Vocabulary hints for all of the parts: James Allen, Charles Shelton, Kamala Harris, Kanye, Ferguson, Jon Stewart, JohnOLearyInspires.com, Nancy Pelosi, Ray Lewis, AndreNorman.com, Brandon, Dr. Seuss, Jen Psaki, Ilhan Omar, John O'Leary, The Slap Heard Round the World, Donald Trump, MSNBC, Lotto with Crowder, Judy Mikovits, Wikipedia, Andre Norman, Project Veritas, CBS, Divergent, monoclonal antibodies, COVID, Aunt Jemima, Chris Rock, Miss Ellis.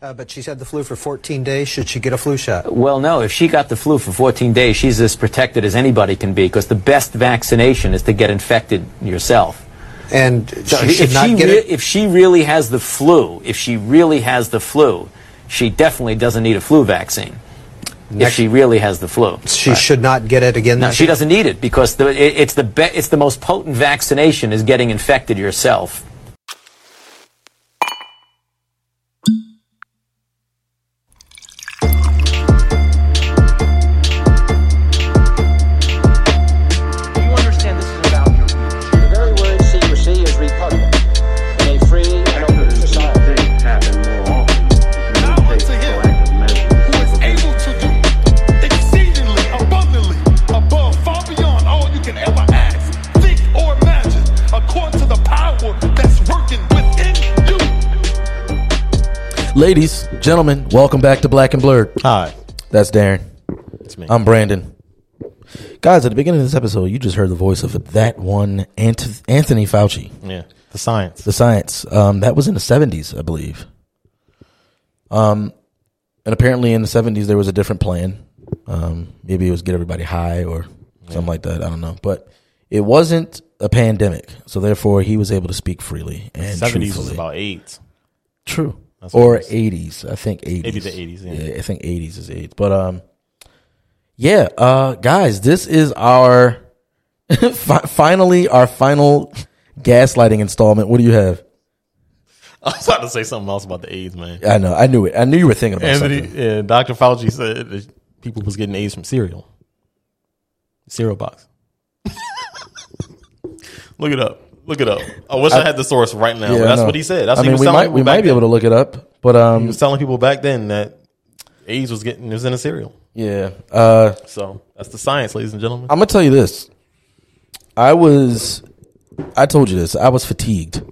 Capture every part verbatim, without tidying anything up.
Uh, but she's had the flu for fourteen days. Should she get a flu shot? Well, no. If she got the flu for fourteen days, she's as protected as anybody can be, because the best vaccination is to get infected yourself. And she so should if not she get it? If she really has the flu, if she really has the flu, she definitely doesn't need a flu vaccine. Next, if she really has the flu. She right. should not get it again? No, she year? doesn't need it, because the, it, it's, the be, it's the most potent vaccination is getting infected yourself. Ladies, gentlemen, welcome back to Black and Blurred. Hi. That's Darren. It's me. I'm Brandon. Guys, at the beginning of this episode, you just heard the voice of that one Ant- Anthony Fauci. Yeah, the science. The science. Um, that was in the seventies, I believe. Um, and apparently in the seventies, there was a different plan. Um, maybe it was get everybody high or yeah. something like that. I don't know. But it wasn't a pandemic, so therefore he was able to speak freely and truthfully. The seventies was about AIDS. True. That's or eighties, I think eighties. Maybe the eighties, yeah. yeah. I think eighties is AIDS. But, um, yeah, uh, guys, this is our, fi- finally, our final gaslighting installment. What do you have? I was about to say something else about the AIDS, man. I know. I knew it. I knew you were thinking about Anthony, something. Yeah, Doctor Fauci said that people was getting AIDS from cereal. Cereal box. Look it up. Look it up. I wish I, I had the source right now. Yeah, but that's no. what he said. That's I mean, what he was we might, we might be able to look it up. But um, he was telling people back then that AIDS was getting it was in a cereal. Yeah. Uh, so that's the science, ladies and gentlemen. I'm gonna tell you this. I was, I told you this. I was fatigued.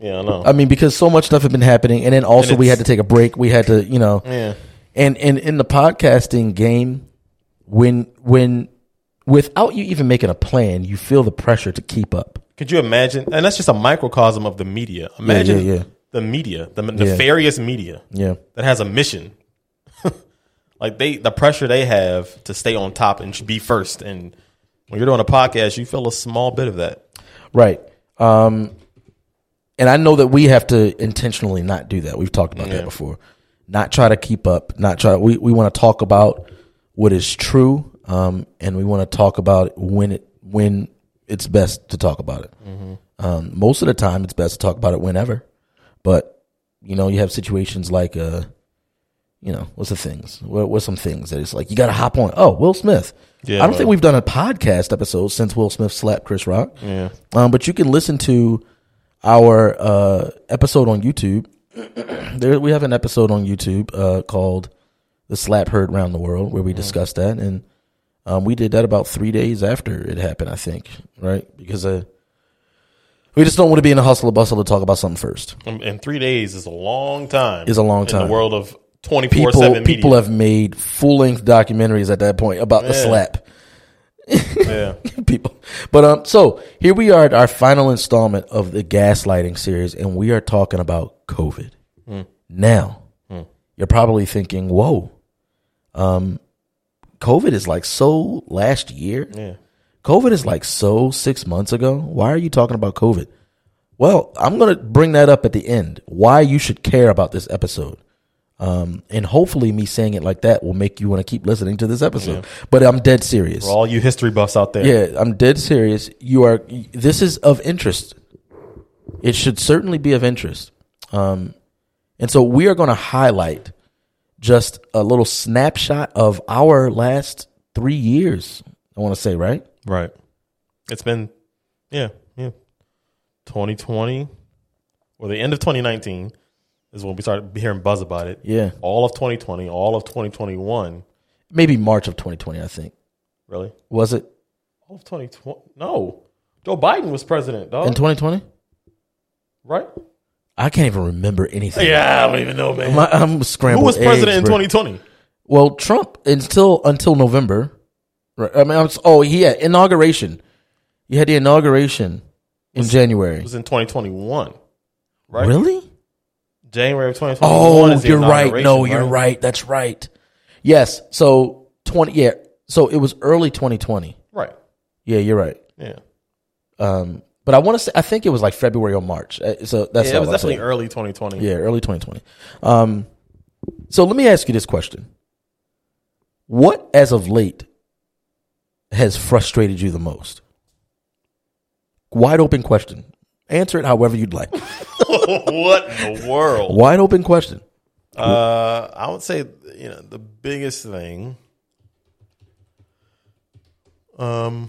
Yeah, I know. I mean, because so much stuff had been happening, and then also and we had to take a break. We had to, you know. Yeah. And and in the podcasting game, when when without you even making a plan, you feel the pressure to keep up. Could you imagine? And that's just a microcosm of the media. Imagine yeah, yeah, yeah. the media, the yeah. nefarious media yeah. that has a mission. Like they, the pressure they have to stay on top and be first. And when you're doing a podcast, you feel a small bit of that. Right. Um, and I know that we have to intentionally not do that. We've talked about yeah. that before. Not try to keep up. Not try. We, we want to talk about what is true. Um, and we want to talk about when it, when, it's best to talk about it. Mm-hmm. Um, most of the time, it's best to talk about it whenever. But, you know, you have situations like, uh, you know, what's the things? What, what's some things that it's like, you got to hop on? Oh, Will Smith. Yeah, I don't right. think we've done a podcast episode since Will Smith slapped Chris Rock. Yeah. Um, but you can listen to our uh, episode on YouTube. There, we have an episode on YouTube uh, called The Slap Heard Round the World, where we mm-hmm. discuss that. And Um, we did that about three days after it happened, I think, right? Because uh, we just don't want to be in a hustle and bustle to talk about something first. And three days is a long time. Is a long time. In the world of twenty-four seven people, media. People have made full-length documentaries at that point about yeah. the slap. Yeah. People. But um, so here we are at our final installment of the gaslighting series, and we are talking about COVID. Mm. Now, mm. you're probably thinking, whoa, um, COVID is like so last year. Yeah. COVID is like so six months ago. Why are you talking about COVID? Well, I'm going to bring that up at the end. Why you should care about this episode. Um, and hopefully me saying it like that will make you want to keep listening to this episode. Yeah. But I'm dead serious. For all you history buffs out there. Yeah, I'm dead serious. You are. This is of interest. It should certainly be of interest. Um, and so we are going to highlight just a little snapshot of our last three years, I want to say, right? Right. It's been, yeah, yeah. twenty twenty, or the end of twenty nineteen is when we started hearing buzz about it. Yeah. All of twenty twenty, all of twenty twenty-one. Maybe March of twenty twenty, I think. Really? Was it? All of twenty twenty? No. Joe Biden was president, dog. In twenty twenty? Right. I can't even remember anything. Yeah, I don't even know, man. My, I'm scrambled. Who was president eggs, in twenty twenty? Well, Trump until until November. Right? I mean, I was, oh yeah, inauguration. You had the inauguration in was, January. It was in twenty twenty-one, right? Really? January of twenty twenty-one. Oh, you're right. No, right? You're right. That's right. Yes. So twenty. Yeah. So it was early twenty twenty. Right. Yeah, you're right. Yeah. Um, but I want to say I think it was like February or March. So that's yeah, it was definitely early twenty twenty. Yeah, early twenty twenty. Um, so let me ask you this question: what, as of late, has frustrated you the most? Wide open question. Answer it however you'd like. What in the world? Wide open question. Uh, I would say, you know, the biggest thing. Um,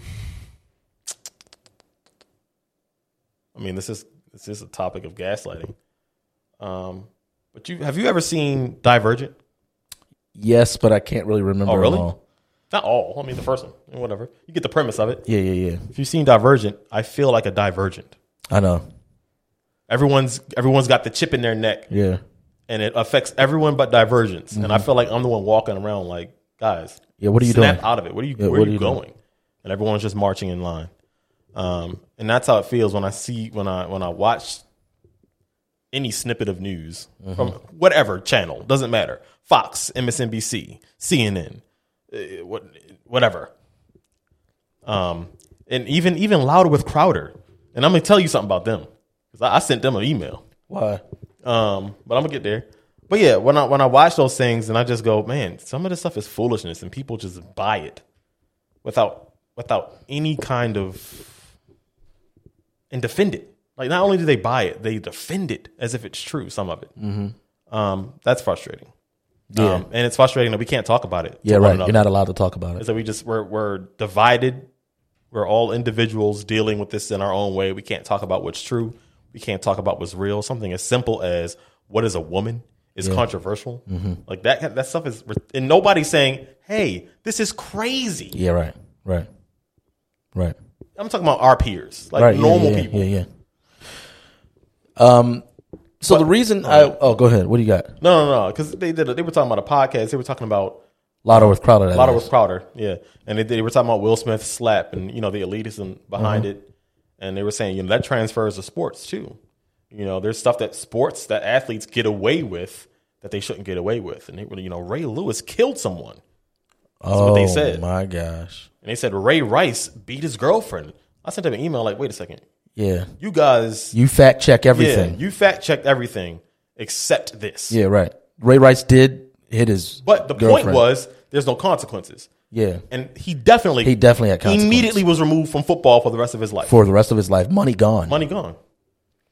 I mean, this is this is a topic of gaslighting. Um, but you have you ever seen Divergent? Yes, but I can't really remember. Oh, really? All. Not all. I mean, the first one, whatever. You get the premise of it. Yeah, yeah, yeah. If you've seen Divergent, I feel like a divergent. I know. Everyone's everyone's got the chip in their neck. Yeah. And it affects everyone but divergents. Mm-hmm. And I feel like I'm the one walking around like, guys, yeah, what are you snap doing? Out of it. What are you, yeah, where what are you going? Doing? And everyone's just marching in line. Um, and that's how it feels when I see when I when I watch any snippet of news mm-hmm. from whatever channel, doesn't matter. Fox, M S N B C, C N N, whatever. Um, and even even Lotto with Crowder. And I'm going to tell you something about them because I, I sent them an email. Why? Um, but I'm going to get there. But yeah, when I when I watch those things and I just go, man, some of this stuff is foolishness and people just buy it without without any kind of and defend it. Like not only do they buy it, they defend it as if it's true. Some of it. Mm-hmm. Um, that's frustrating. Yeah, um, and it's frustrating that we can't talk about it. Yeah, right. Another. You're not allowed to talk about it. It's like we just we're we're divided. We're all individuals dealing with this in our own way. We can't talk about what's true. We can't talk about what's real. Something as simple as what is a woman is yeah. controversial. Mm-hmm. Like that that stuff is, and nobody's saying, "Hey, this is crazy." Yeah, right, right, right. I'm talking about our peers, like right. normal yeah, yeah, people. Yeah, yeah. Um. So but, the reason I uh, oh, go ahead. What do you got? No, no, no. Because they did. A, they were talking about a podcast. They were talking about. Lotto with Crowder. Lotto with Crowder, yeah. And they, they were talking about Will Smith's slap and, you know, the elitism behind mm-hmm. it. And they were saying, you know, that transfers to sports, too. You know, there's stuff that sports, that athletes get away with that they shouldn't get away with. And, they, you know, Ray Lewis killed someone. That's oh, what they said. Oh, my gosh. And they said Ray Rice beat his girlfriend. I sent them an email like, wait a second. Yeah. You guys. You fact-check everything. Yeah, you fact-checked everything except this. Yeah, right. Ray Rice did. It is, but the girlfriend. Point was there's no consequences. Yeah, and he definitely he definitely had consequences. Immediately was removed from football for the rest of his life. For the rest of his life, money gone, money gone,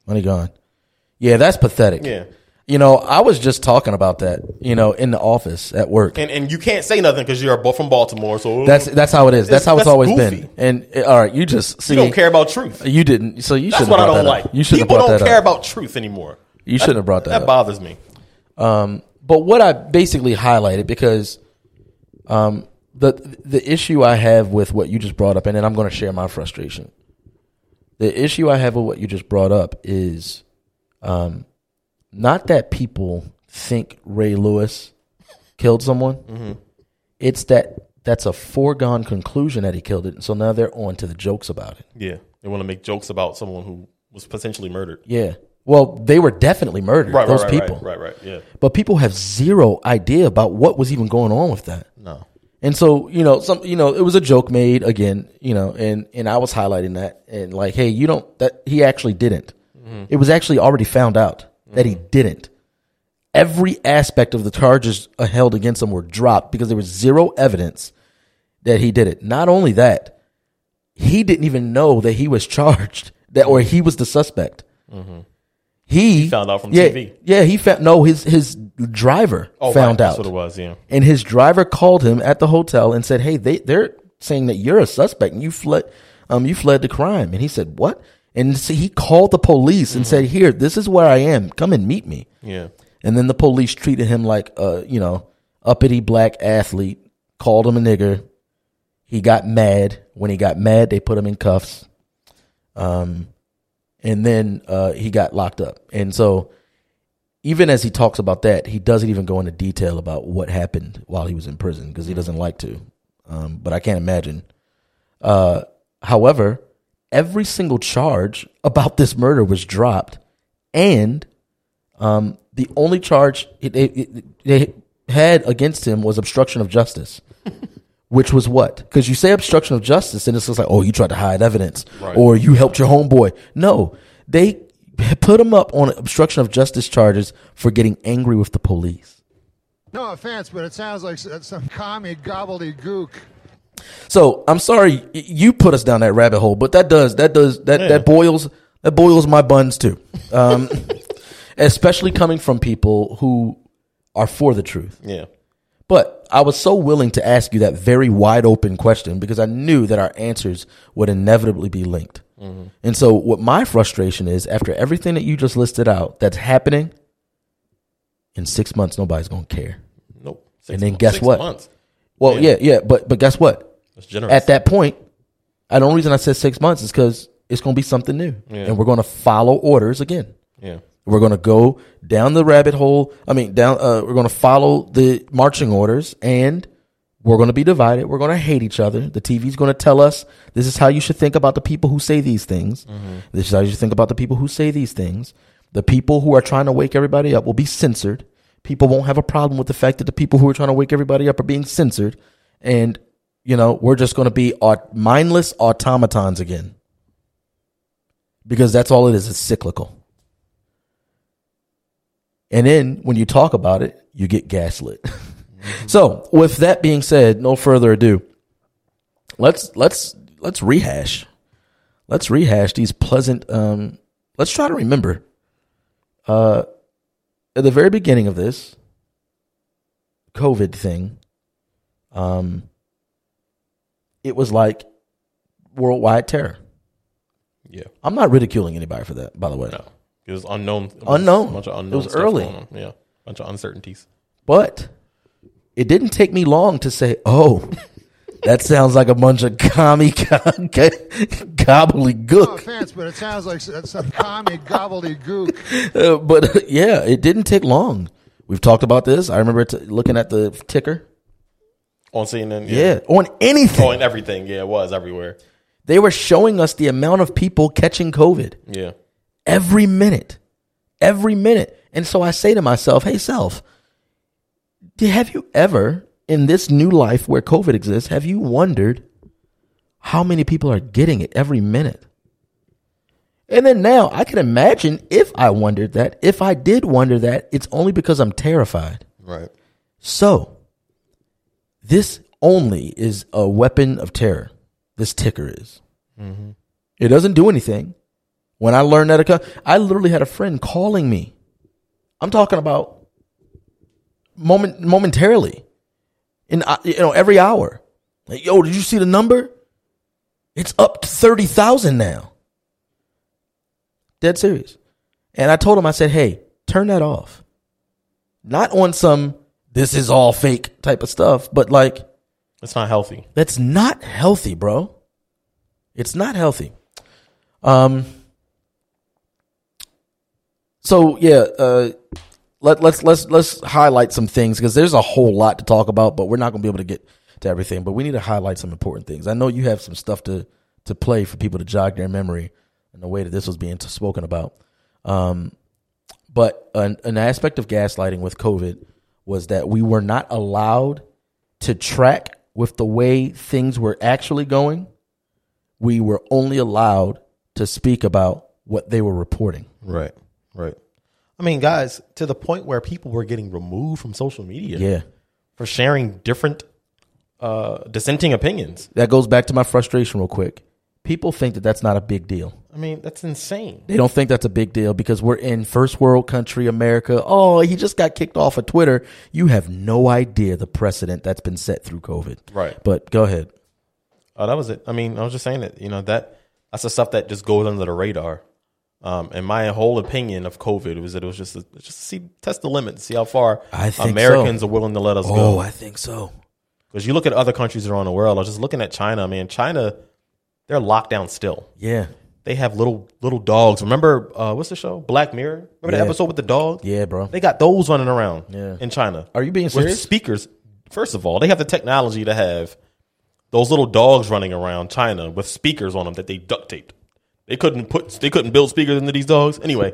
money gone. Yeah, that's pathetic. Yeah, you know, I was just talking about that. You know, in the office at work, and and you can't say nothing because you're from Baltimore. So that's that's how it is. That's it's, how it's that's always goofy. Been. And all right, you just see, you don't care about truth. You didn't. So you should. That's what I don't like. You should. People don't care up. About truth anymore. You shouldn't have brought that. That up. Bothers me. Um. But what I basically highlighted, because um, the the issue I have with what you just brought up, and then I'm going to share my frustration. The issue I have with what you just brought up is um, not that people think Ray Lewis killed someone. Mm-hmm. It's that that's a foregone conclusion that he killed it, and so now they're on to the jokes about it. Yeah, they want to make jokes about someone who was potentially murdered. Yeah. Well, they were definitely murdered, right, those right, people. Right, right, right, yeah. But people have zero idea about what was even going on with that. No. And so, you know, some, you know, it was a joke made again, you know, and, and I was highlighting that and like, hey, you don't, that he actually didn't. Mm-hmm. It was actually already found out mm-hmm. that he didn't. Every aspect of the charges held against him were dropped because there was zero evidence that he did it. Not only that, he didn't even know that he was charged that or he was the suspect. Mm-hmm. He, he found out from yeah, T V. Yeah, he found no his his driver oh, found right. out. That's what it was, yeah. And his driver called him at the hotel and said, "Hey, they they're saying that you're a suspect and you fled, um, you fled the crime." And he said, "What?" And so he called the police mm-hmm. and said, "Here, this is where I am. Come and meet me." Yeah. And then the police treated him like a you know uppity black athlete. Called him a nigger. He got mad. When he got mad, they put him in cuffs. Um. And then uh, he got locked up. And so even as he talks about that, he doesn't even go into detail about what happened while he was in prison because he doesn't like to. Um, but I can't imagine. Uh, however, every single charge about this murder was dropped and Um, the only charge it, it, it, they had against him was obstruction of justice, which was what? Because you say obstruction of justice, and it's just like, oh, you tried to hide evidence, right, or you helped your homeboy. No, they put him up on obstruction of justice charges for getting angry with the police. No offense, but it sounds like some commie gobbledygook. So I'm sorry you put us down that rabbit hole, but that does that does that yeah. that boils that boils my buns too, um, especially coming from people who are for the truth. Yeah, but I was so willing to ask you that very wide open question because I knew that our answers would inevitably be linked. Mm-hmm. And so, what my frustration is after everything that you just listed out that's happening in six months, nobody's gonna care. Nope. Six and then months. guess six what? Months. Well, yeah. yeah, yeah, but but guess what? That's generous. At that point, and the only reason I said six months is because it's going to be something new, yeah. and we're going to follow orders again. Yeah, we're going to go down the rabbit hole. I mean, down. Uh, we're going to follow the marching orders, and we're going to be divided. We're going to hate each other. The T V's going to tell us this is how you should think about the people who say these things. Mm-hmm. This is how you should think about the people who say these things. The people who are trying to wake everybody up will be censored. People won't have a problem with the fact that the people who are trying to wake everybody up are being censored. And, you know, we're just going to be aut- mindless automatons again. Because that's all it is. It's cyclical. And then when you talk about it, you get gaslit. Mm-hmm. So with that being said, no further ado, let's let's let's rehash. Let's rehash these pleasant. Um, let's try to remember. Uh. At the very beginning of this COVID thing, um, it was like worldwide terror. Yeah, I'm not ridiculing anybody for that, by the way. No, it was unknown. It was unknown. A bunch of unknown. It was stuff early. Going on. Yeah, a bunch of uncertainties. But it didn't take me long to say, "Oh, that sounds like a bunch of commie gobbledygook." No offense, but it sounds like some commie gobbledygook. Uh, but uh, yeah, it didn't take long. We've talked about this. I remember t- looking at the ticker on C N N. Yeah, yeah on anything, on oh, everything. Yeah, it was everywhere. They were showing us the amount of people catching COVID. Yeah, every minute, every minute. And so I say to myself, "Hey, self, have you ever?" In this new life where COVID exists, have you wondered how many people are getting it every minute? And then now I can imagine if I wondered that, if I did wonder that, it's only because I'm terrified. Right. So this only is a weapon of terror. This ticker is. Mm-hmm. It doesn't do anything. When I learned that, I literally had a friend calling me. I'm talking about moment momentarily. In, you know, every hour. Like, yo, did you see the number? It's up to thirty thousand now. Dead serious. And I told him, I said, hey, turn that off. Not on some, this is all fake type of stuff, but like. It's not healthy. That's not healthy, bro. It's not healthy. Um. So, yeah, uh. Let, let's let's let's highlight some things because there's a whole lot to talk about, but we're not going to be able to get to everything. But we need to highlight some important things. I know you have some stuff to to play for people to jog their memory in the way that this was being spoken about. Um, but an, an aspect of gaslighting with COVID was that we were not allowed to track with the way things were actually going. We were only allowed to speak about what they were reporting. Right, right. I mean, guys, to the point where people were getting removed from social media yeah. for sharing different uh, dissenting opinions. That goes back to my frustration real quick. People think that that's not a big deal. I mean, that's insane. They don't think that's a big deal because we're in first world country, America. Oh, he just got kicked off of Twitter. You have no idea the precedent that's been set through COVID. Right. But go ahead. Oh, that was it. I mean, I was just saying that, you know, that that's the stuff that just goes under the radar. Um, and my whole opinion of COVID was that it was just a, just see test the limits, see how far Americans so. are willing to let us oh, go. Oh, I think so. Because you look at other countries around the world. I was just looking at China, man. China, they're locked down still. Yeah, they have little little dogs. Remember uh, what's the show? Black Mirror. Remember yeah. the episode with the dog? Yeah, bro. They got those running around. Yeah. In China. Are you being serious? With speakers. First of all, they have the technology to have those little dogs running around China with speakers on them that they duct taped. They couldn't put. They couldn't build speakers into these dogs. Anyway,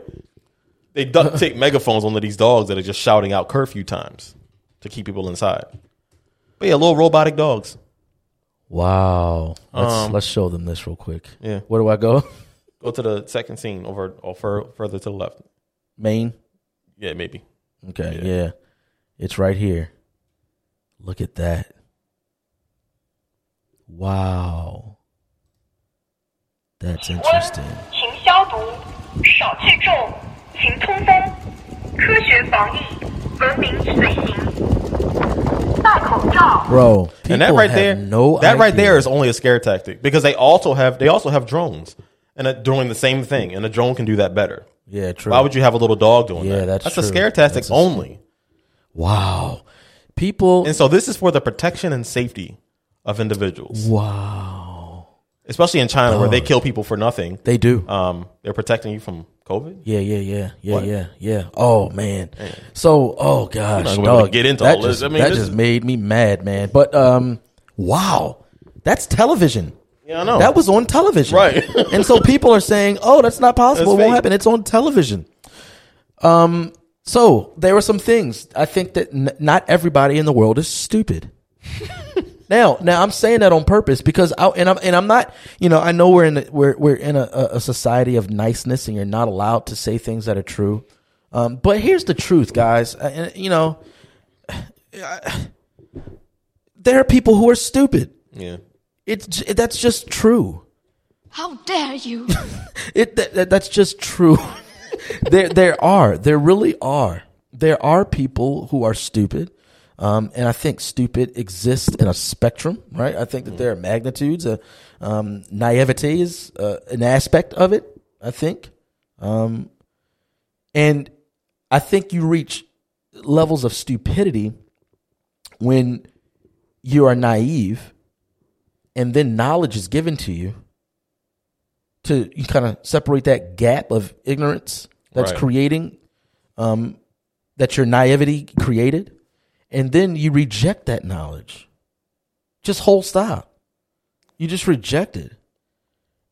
They duct tape megaphones onto these dogs that are just shouting out curfew times to keep people inside. But yeah, little robotic dogs. Wow. Let's um, let's show them this real quick. Yeah. Where do I go? Go to the second scene over or fur, further to the left. Maine? Yeah, maybe. Okay, yeah. yeah. It's right here. Look at that. Wow. That's interesting. Bro, and that right there, no that idea. right there is only a scare tactic because they also have they also have drones and a, doing the same thing, and a drone can do that better. Yeah, true. Why would you have a little dog doing yeah, that? Yeah, that's that's true. a scare tactic a, only. Wow, people, and so this is for the protection and safety of individuals. Wow, especially in China oh. where they kill people for nothing. They do. Um, they're protecting you from COVID. Yeah, yeah, yeah, yeah, what? yeah, yeah. Oh man. man. So, oh gosh, I'm not dog, get into that all just, this. I mean, that this just is... made me mad, man. But um, wow, that's television. Yeah, I know. That was on television, right? And so people are saying, "Oh, that's not possible. That's it won't fake. happen. It's on television." Um. So there were some things. I think that n- not everybody in the world is stupid. Now, now I'm saying that on purpose because I and I'm and I'm not. You know, I know we're in a, we're we're in a, a society of niceness, and you're not allowed to say things that are true. Um, but here's the truth, guys. I, you know, I, there are people who are stupid. Yeah, it's that's just true. How dare you? it that, that's just true. there, there are, there really are, there are people who are stupid. Um, and I think stupid exists in a spectrum, right? I think that there are magnitudes. Uh, um, naivete is uh, an aspect of it, I think. Um, and I think you reach levels of stupidity when you are naive and then knowledge is given to you to you kind of separate that gap of ignorance that's right. creating, um, that your naivety created. And then you reject that knowledge. Just whole stop. You just reject it.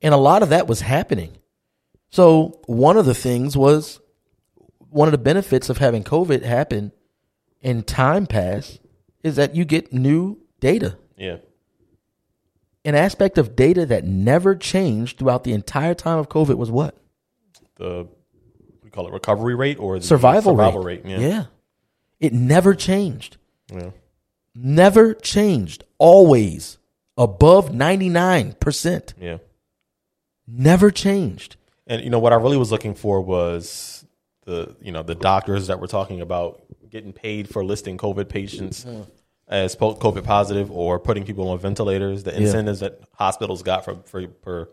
And a lot of that was happening. So one of the things was one of the benefits of having COVID happen and time pass is that you get new data. Yeah. An aspect of data that never changed throughout the entire time of COVID was what? The, we call it recovery rate or the survival, survival rate. rate. Yeah. yeah. It never changed. Yeah. Never changed. Always above ninety-nine percent. Yeah. Never changed. And you know what I really was looking for was the you know the doctors that were talking about getting paid for listing COVID patients mm-hmm. as COVID positive or putting people on ventilators. The incentives yeah. that hospitals got for, for for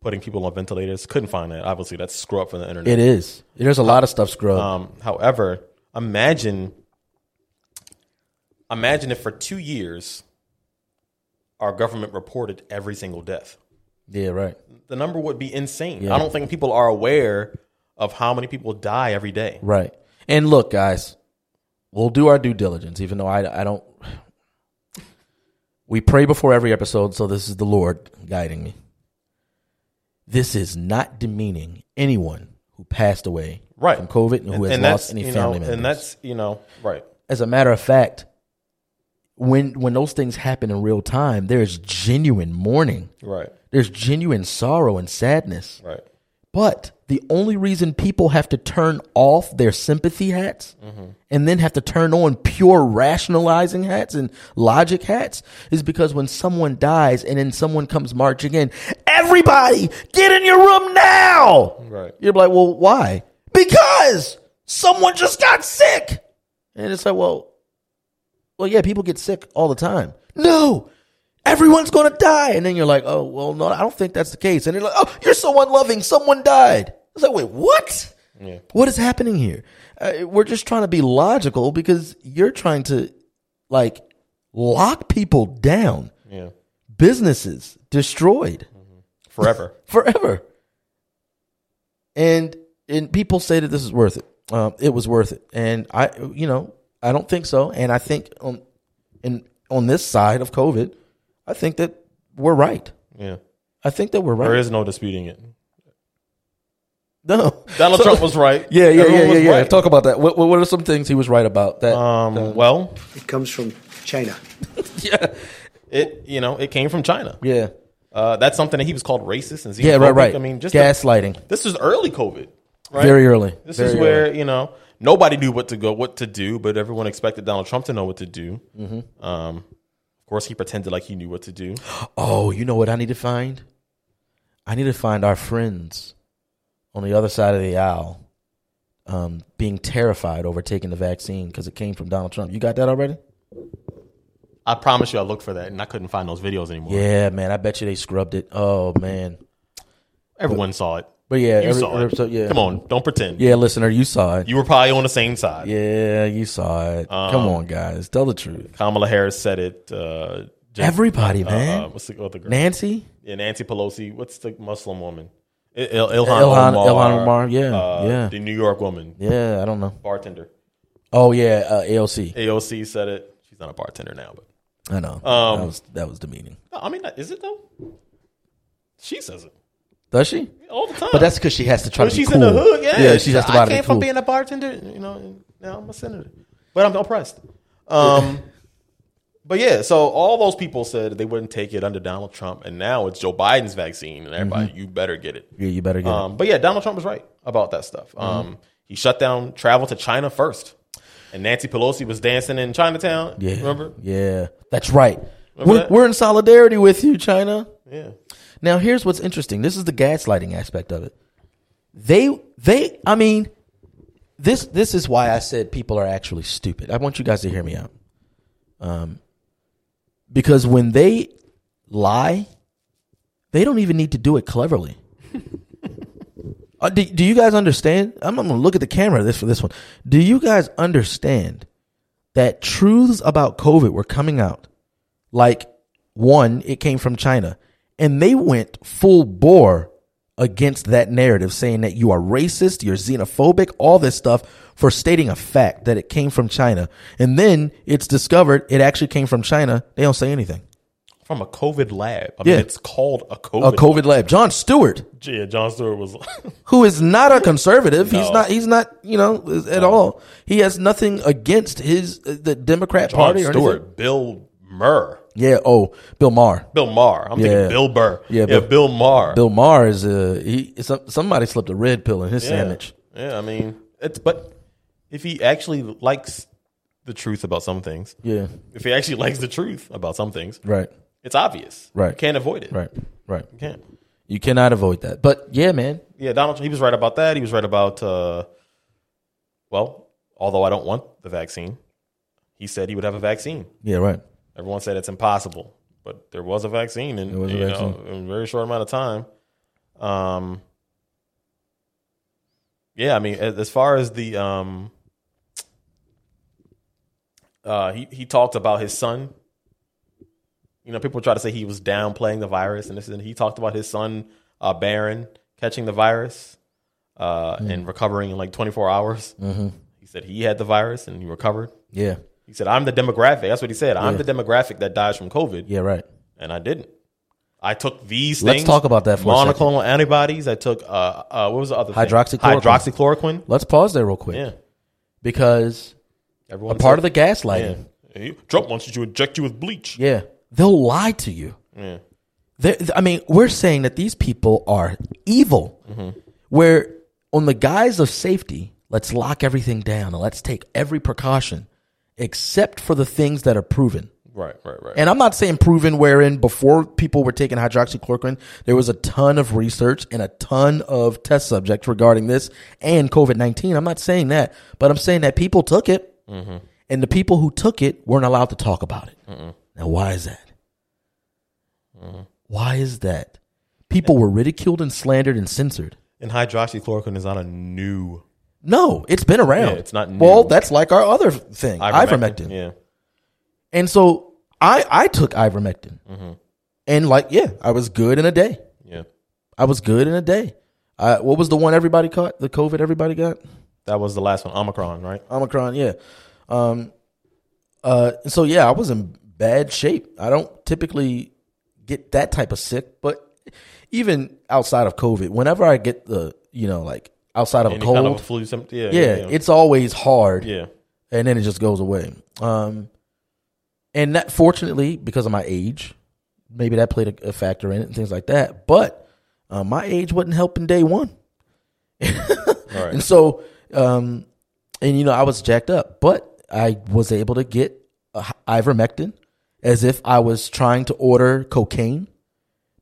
putting people on ventilators. Couldn't find that. Obviously, that's screw up for the internet. It is. There's a lot of stuff screw up. Um, however, imagine. Imagine if for two years, our government reported every single death. Yeah, right. The number would be insane. Yeah. I don't think people are aware of how many people die every day. Right. And look, guys, we'll do our due diligence, even though I, I don't. We pray before every episode, so this is the Lord guiding me. This is not demeaning anyone who passed away right. from COVID and who and, has and lost any family know, members. And that's, you know, right. As a matter of fact, when when those things happen in real time, there is genuine mourning. Right. There's genuine sorrow and sadness. Right. But the only reason people have to turn off their sympathy hats mm-hmm. and then have to turn on pure rationalizing hats and logic hats is because when someone dies and then someone comes marching in, everybody get in your room now. Right. You're like, well, why? Because someone just got sick. And it's like, well, well, yeah, people get sick all the time. No, everyone's going to die. And then you're like, oh, well, no, I don't think that's the case. And they're like, oh, you're so unloving. Someone died. It's like, wait, what? Yeah. What is happening here? Uh, we're just trying to be logical because you're trying to, like, lock people down. Yeah. Businesses destroyed. Mm-hmm. Forever. Forever. And and people say that this is worth it. Um, it was worth it. And I, you know, I don't think so. And I think on, in, on this side of COVID, I think that we're right. Yeah. I think that we're right. There is no disputing it. No. Donald so, Trump was right. Yeah, yeah, Everyone yeah, yeah. yeah. Right. Talk about that. What, what are some things he was right about? That um, the, well, it comes from China. yeah, it you know it came from China. Yeah, uh, that's something that he was called racist and xenophobic. Yeah, right, right. I mean, just gaslighting. The, this was early COVID, right? Very early. This Very is where early. you know. Nobody knew what to go, what to do, but everyone expected Donald Trump to know what to do. Mm-hmm. Um, of course, he pretended like he knew what to do. Oh, you know what I need to find? I need to find our friends on the other side of the aisle um, being terrified over taking the vaccine because it came from Donald Trump. You got that already? I promise you I looked for that, and I couldn't find those videos anymore. Yeah, man. I bet you they scrubbed it. Oh, man. Everyone but, saw it. But yeah, you every, saw it. So, yeah. Come on, don't pretend. Yeah, listener, you saw it. You were probably on the same side. Yeah, you saw it. Um, Come on, guys, tell the truth. Kamala Harris said it. Uh, James, Everybody, uh, man. Uh, what's the other girl? Nancy. Yeah, Nancy Pelosi. What's the Muslim woman? Il- Il- Il- Ilhan, Ilhan Omar. Ilhan Omar. Yeah, uh, yeah. The New York woman. Yeah, I don't know. Bartender. Oh yeah, uh, A O C. A O C said it. She's not a bartender now, but I know um, that was that was demeaning. I mean, is it though? She says it. Does she? All the time. But that's because she has to try well, to be she's cool. She's in the hood, yeah. Yeah, she has to try to be cool. I came from being a bartender, you know, now I'm a senator. But I'm oppressed. Um, but yeah, so all those people said they wouldn't take it under Donald Trump, and now it's Joe Biden's vaccine, and everybody, mm-hmm. you better get it. Yeah, you better get um, it. But yeah, Donald Trump was right about that stuff. Mm-hmm. Um, he shut down travel to China first, and Nancy Pelosi was dancing in Chinatown. Yeah. Remember? Yeah, that's right. Remember we're, that? we're in solidarity with you, China. Yeah. Now, here's what's interesting. This is the gaslighting aspect of it. They, they, I mean, this this is why I said people are actually stupid. I want you guys to hear me out. Um, because when they lie, they don't even need to do it cleverly. uh, do, do you guys understand? I'm, I'm going to look at the camera this for this one. Do you guys understand that truths about COVID were coming out? Like, one, it came from China. And they went full bore against that narrative, saying that you are racist, you're xenophobic, all this stuff for stating a fact that it came from China. And then it's discovered it actually came from China. They don't say anything. From a COVID lab. I yeah. mean, it's called a COVID, a COVID lab. lab. Jon Stewart. Yeah, Jon Stewart was. who is not a conservative. No. He's not, he's not, you know, at no. all. He has nothing against his, the Democrat Jon Party. Jon Stewart, or Bill Maher. Yeah. Oh, Bill Maher. Bill Maher. I'm yeah. thinking Bill Burr. Yeah. Bill, yeah, Bill Maher. Bill Maher is a he. Somebody slipped a red pill in his yeah. sandwich. Yeah. I mean, it's but if he actually likes the truth about some things, yeah. If he actually likes the truth about some things, right? It's obvious. Right. You can't avoid it. Right. Right. You can't. You cannot avoid that. But yeah, man. Yeah, Donald Trump. He was right about that. He was right about. Uh, well, although I don't want the vaccine, he said he would have a vaccine. Yeah. Right. Everyone said it's impossible, but there was a vaccine, and you vaccine. know, in a very short amount of time. Um, yeah, I mean, as far as the, um, uh, he he talked about his son. You know, people try to say he was downplaying the virus, and this, and he talked about his son, uh, Barron, catching the virus uh, mm. and recovering in like twenty-four hours. Mm-hmm. He said he had the virus and he recovered. Yeah. He said, I'm the demographic. That's what he said. I'm yeah. the demographic that dies from COVID. Yeah, right. And I didn't. I took these Let's things. Let's talk about that for monoclonal a second. Monoclonal antibodies. I took, uh, uh, what was the other thing? Hydroxychloroquine. Hydroxychloroquine. Let's pause there real quick. Yeah. Because Everyone a part said, of the gaslighting. Yeah. Hey, Trump wants you to inject you with bleach. Yeah. They'll lie to you. Yeah. They're, I mean, we're saying that these people are evil. Mm-hmm. Where on the guise of safety, let's lock everything down and let's take every precaution. Except for the things that are proven. Right, right, right. And I'm not saying proven wherein before people were taking hydroxychloroquine, there was a ton of research and a ton of test subjects regarding this and COVID nineteen. I'm not saying that, but I'm saying that people took it, mm-hmm. and the people who took it weren't allowed to talk about it. Mm-mm. Now, why is that? Mm-hmm. Why is that? People yeah. were ridiculed and slandered and censored. And hydroxychloroquine is not a new No, it's been around. Yeah, it's not new. Well, that's like our other thing, ivermectin. ivermectin. Yeah. And so I I took ivermectin. Mm-hmm. And like, yeah, I was good in a day. Yeah. I was good in a day. Uh, what was the one everybody caught? The COVID everybody got? That was the last one, Omicron, right? Omicron, yeah. Um, uh, so, yeah, I was in bad shape. I don't typically get that type of sick. But even outside of COVID, whenever I get the, you know, like, outside of Any a cold. Kind of a flu, some, yeah, yeah, yeah, yeah. It's always hard. Yeah. And then it just goes away. Um, and that, fortunately, because of my age, maybe that played a, a factor in it and things like that. But uh, my age wasn't helping day one. All right. And so, um, and you know, I was jacked up, but I was able to get ivermectin as if I was trying to order cocaine,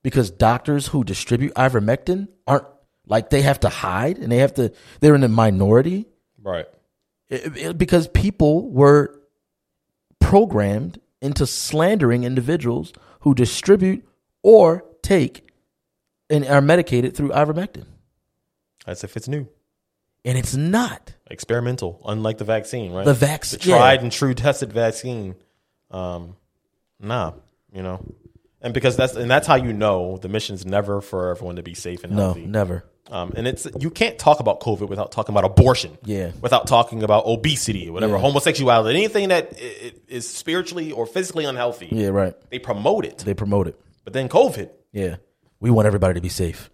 because doctors who distribute ivermectin aren't, like, they have to hide and they have to, they're in a minority. Right. It, it, because people were programmed into slandering individuals who distribute or take and are medicated through ivermectin. As if it's new. And it's not. Experimental, unlike the vaccine, right? The vaccine. The tried yeah. and true tested vaccine. Um, nah, you know. And because that's and that's how you know the mission's never for everyone to be safe and healthy. No, never. Um, and it's you can't talk about COVID without talking about abortion. Yeah. Without talking about obesity, whatever, yeah. homosexuality, anything that is spiritually or physically unhealthy. Yeah, right. They promote it. They promote it. But then COVID. Yeah. We want everybody to be safe.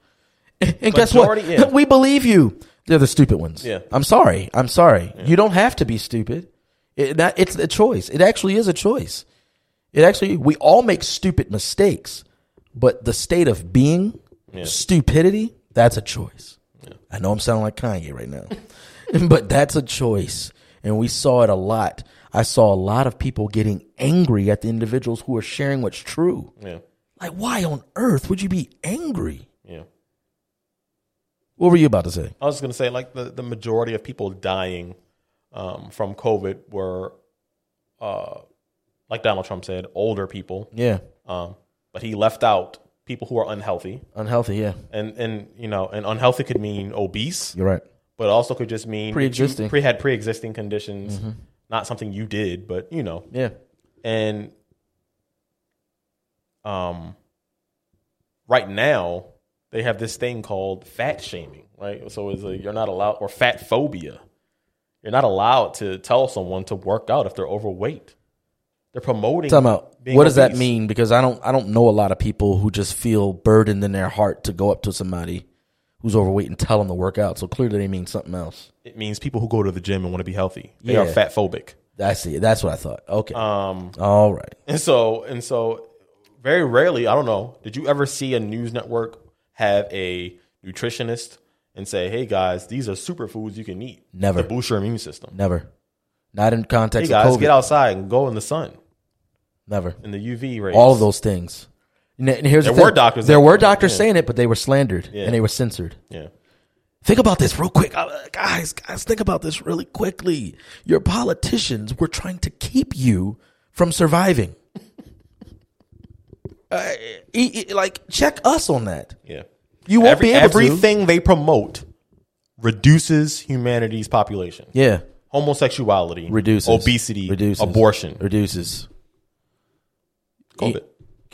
And but guess majority, what? Yeah. We believe you. They're the stupid ones. Yeah. I'm sorry. I'm sorry. Yeah. You don't have to be stupid. It, that, it's a choice. It actually is a choice. It actually, we all make stupid mistakes, but the state of being, yeah. stupidity, that's a choice. Yeah. I know I'm sounding like Kanye right now, but that's a choice. And we saw it a lot. I saw a lot of people getting angry at the individuals who are sharing what's true. Yeah. Like, why on earth would you be angry? Yeah. What were you about to say? I was going to say, like, the, the majority of people dying um, from COVID were, uh, like Donald Trump said, older people. Yeah. Um, but he left out people who are unhealthy. Unhealthy, yeah. And, and you know, and unhealthy could mean obese. You're right. But also could just mean pre-existing. Pre- had pre-existing conditions, mm-hmm. not something you did, but, you know. Yeah. And um, right now, they have this thing called fat shaming, right? So it's like you're not allowed, or fat phobia. You're not allowed to tell someone to work out if they're overweight. They're promoting. Talking about being what obese. Does that mean? Because I don't, I don't know a lot of people who just feel burdened in their heart to go up to somebody who's overweight and tell them to work out. So clearly, they mean something else. It means people who go to the gym and want to be healthy. They yeah. are fat phobic. I see. That's what I thought. Okay. Um. All right. And so, and so, very rarely, I don't know. Did you ever see a news network have a nutritionist and say, "Hey guys, these are superfoods you can eat." Never. To boost your immune system. Never. Not in context hey guys, of COVID. Get outside and go in the sun. Never. In the U V rays. All of those things. And here's there the were thing. doctors. There were doctors yeah. saying it, but they were slandered yeah. and they were censored. Yeah. Think about this real quick. Guys, guys, think about this really quickly. Your politicians were trying to keep you from surviving. Uh, e- e- like, check us on that. Yeah, you won't Every, be able everything to. Everything they promote reduces humanity's population. Yeah, homosexuality reduces, obesity reduces, abortion reduces. COVID.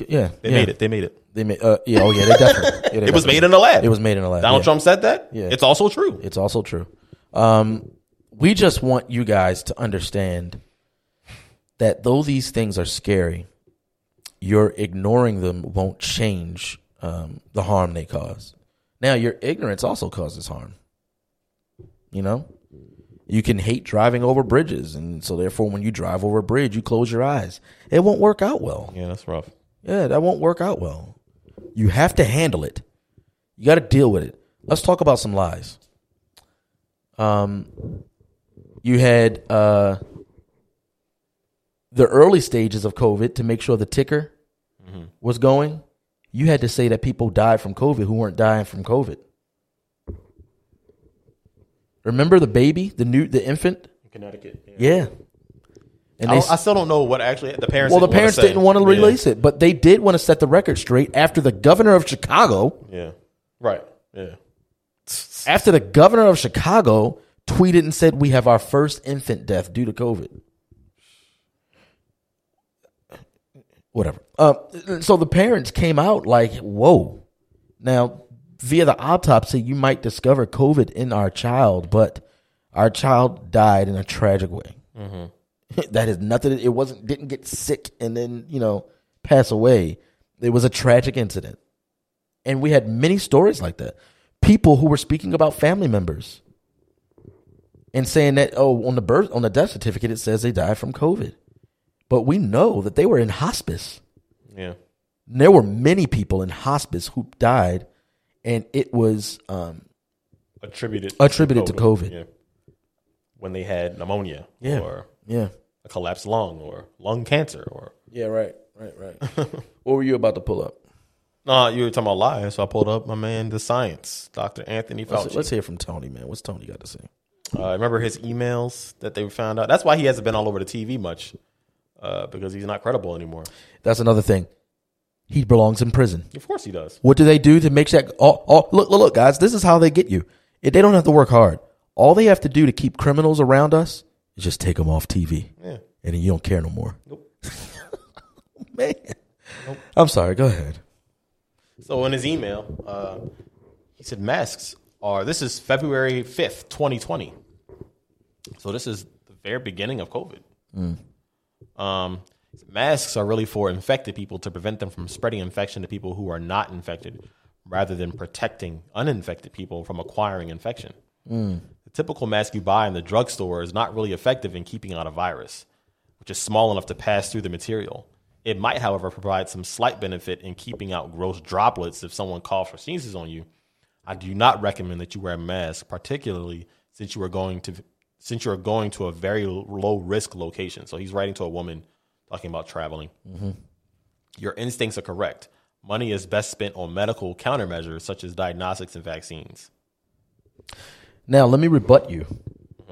E- yeah, they yeah. made it. They made it. They made. Uh, yeah, oh yeah, they definitely. Yeah, they it definitely was made in a lab. It was made in a lab. Donald yeah. Trump said that. Yeah, it's also true. It's also true. Um, we just want you guys to understand that though these things are scary, you're ignoring them won't change um, the harm they cause. Now, your ignorance also causes harm. You know? You can hate driving over bridges, and so therefore when you drive over a bridge, you close your eyes. It won't work out well. Yeah, that's rough. Yeah, that won't work out well. You have to handle it. You got to deal with it. Let's talk about some lies. Um, you had... Uh, the early stages of COVID to make sure the ticker mm-hmm. was going, you had to say that people died from COVID who weren't dying from COVID. Remember the baby, the new, the infant in Connecticut. Yeah. yeah. And I, they, I still don't know what actually the parents. Well, the parents didn't want to release yeah. it, but they did want to set the record straight after the governor of Chicago. Yeah. Right. Yeah. After the governor of Chicago tweeted and said, "We have our first infant death due to COVID." Whatever. Um, so the parents came out like, whoa. Now, via the autopsy, you might discover COVID in our child, but our child died in a tragic way. Mm-hmm. That is nothing. It wasn't, didn't get sick and then, you know, pass away. It was a tragic incident. And we had many stories like that. people who were speaking about family members and saying that, oh, on the birth, on the death certificate, it says they died from COVID. But we know that they were in hospice. Yeah. There were many people in hospice who died, and it was um, attributed attributed to COVID. To COVID. Yeah. When they had pneumonia yeah. or yeah. a collapsed lung or lung cancer. or Yeah, right, right, right. What were you about to pull up? No, you were talking about lies, so I pulled up my man, the science, Doctor Anthony Fauci. Let's, let's hear from Tony, man. What's Tony got to say? Uh, remember his emails that they found out? That's why he hasn't been all over the T V much, uh, because he's not credible anymore. That's another thing. He belongs in prison. Of course he does. What do they do to make that? Oh, oh, look, look, look, guys, this is how they get you. They don't have to work hard. All they have to do to keep criminals around us is just take them off T V. Yeah. And then you don't care no more. Nope. Man. Nope. I'm sorry. Go ahead. So in his email, uh, he said masks are, this is February fifth, twenty twenty. So this is the very beginning of COVID. Mm. Um, masks are really for infected people to prevent them from spreading infection to people who are not infected, rather than protecting uninfected people from acquiring infection. Mm. The typical mask you buy in the drugstore is not really effective in keeping out a virus, which is small enough to pass through the material. It might, however, provide some slight benefit in keeping out gross droplets if someone coughs or sneezes on you. I do not recommend that you wear a mask, particularly since you are going to since you are going to a very low risk location. So he's writing to a woman talking about traveling. Mm-hmm. Your instincts are correct. Money is best spent on medical countermeasures such as diagnostics and vaccines. Now, let me rebut you,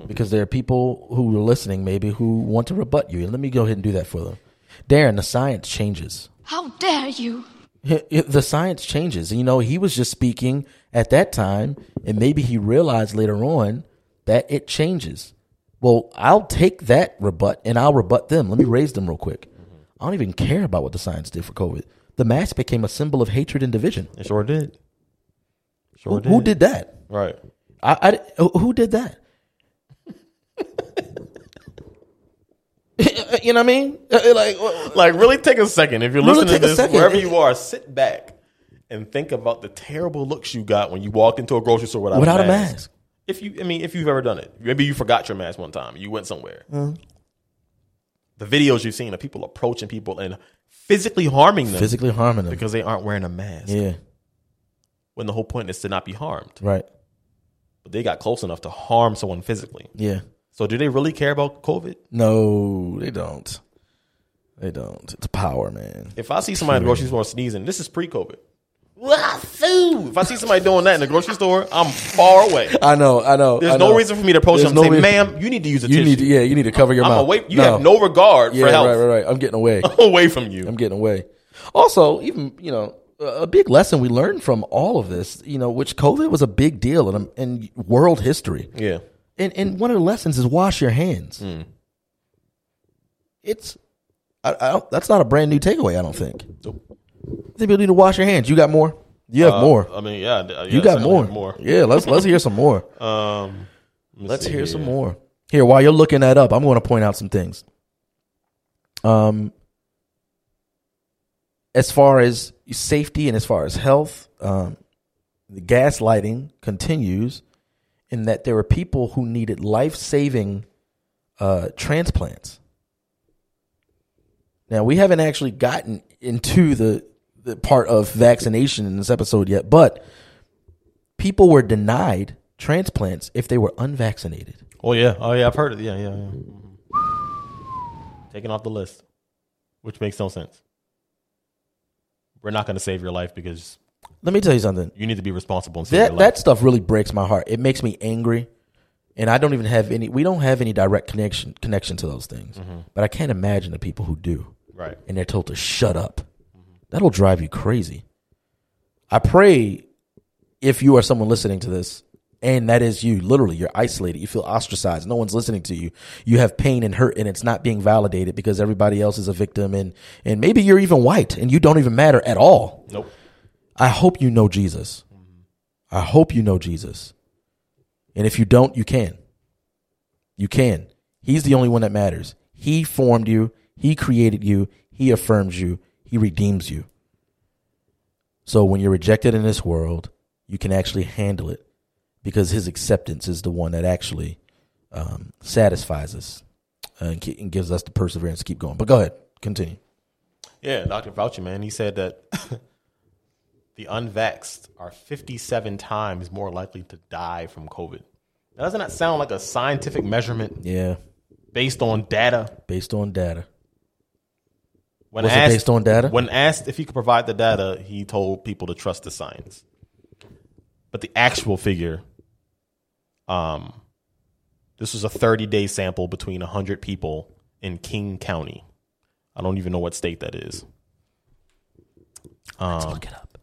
because there are people who are listening maybe who want to rebut you. And let me go ahead and do that for them. Darren, the science changes. How dare you? The science changes. You know, he was just speaking at that time, and maybe he realized later on that it changes. Well, I'll take that rebut, and I'll rebut them. Let me raise them real quick. I don't even care about what the science did for COVID. The mask became a symbol of hatred and division. It sure did. Sure who, did. Who did that? Right. I, I, who did that? You know what I mean? Like, like really take a second. If you're really listening to this, wherever you are, sit back and think about the terrible looks you got when you walk into a grocery store without, without a mask. A mask. If you, I mean, if you've ever done it, maybe you forgot your mask one time. You went somewhere. Mm. The videos you've seen of people approaching people and physically harming them, physically harming them because they aren't wearing a mask. Yeah. When the whole point is to not be harmed, right? But they got close enough to harm someone physically. Yeah. So do they really care about COVID? No, they don't. They don't. It's power, man. If I see somebody in the grocery store sneezing, this is pre-COVID. If I see somebody doing that in the grocery store, I'm far away. I know, I know. There's I know. no reason for me to approach There's them and no say, reason. ma'am, you need to use a you tissue. Need to, yeah, you need to cover your I'm mouth. Away. You no. have no regard yeah, for health. Right, right, right. I'm getting away. I'm away from you. I'm getting away. Also, even, you know, a big lesson we learned from all of this, you know, which COVID was a big deal in, in world history. Yeah. And and one of the lessons is wash your hands. Mm. It's I, I don't, that's not a brand new takeaway, I don't think. Nope. I think people need to wash your hands. You got more? You have uh, more. I mean, yeah. yeah you got more. more. Yeah, let's let's hear some more. Um, let's let's hear here. some more. Here, while you're looking that up, I'm going to point out some things. Um, as far as safety and as far as health, um, the gaslighting continues. In that there were people who needed life-saving uh, transplants. Now, we haven't actually gotten into the, the part of vaccination in this episode yet, but people were denied transplants if they were unvaccinated. Oh, yeah. Oh, yeah. I've heard it. Yeah, yeah, yeah. Taken off the list, which makes no sense. We're not going to save your life because... Let me tell you something. You need to be responsible. And that, that stuff really breaks my heart. It makes me angry. And I don't even have any, we don't have any direct connection connection to those things. Mm-hmm. But I can't imagine the people who do. Right. And they're told to shut up. Mm-hmm. That'll drive you crazy. I pray if you are someone listening to this, and that is you, literally, you're isolated. You feel ostracized. No one's listening to you. You have pain and hurt, and it's not being validated because everybody else is a victim. And, and maybe you're even white, and you don't even matter at all. Nope. I hope you know Jesus. I hope you know Jesus. And if you don't, you can. You can. He's the only one that matters. He formed you. He created you. He affirms you. He redeems you. So when you're rejected in this world, you can actually handle it, because his acceptance is the one that actually um, satisfies us and, ke- and gives us the perseverance to keep going. But go ahead, continue. Yeah, Doctor Fauci, man, he said that the unvaxxed are fifty-seven times more likely to die from COVID. Now, doesn't that sound like a scientific measurement? Yeah. Based on data. Based on data. When Was asked, it based on data? When asked if he could provide the data, he told people to trust the science. But the actual figure, um, this was a thirty-day sample between one hundred people in King County. I don't even know what state that is. Um, Let's look it up.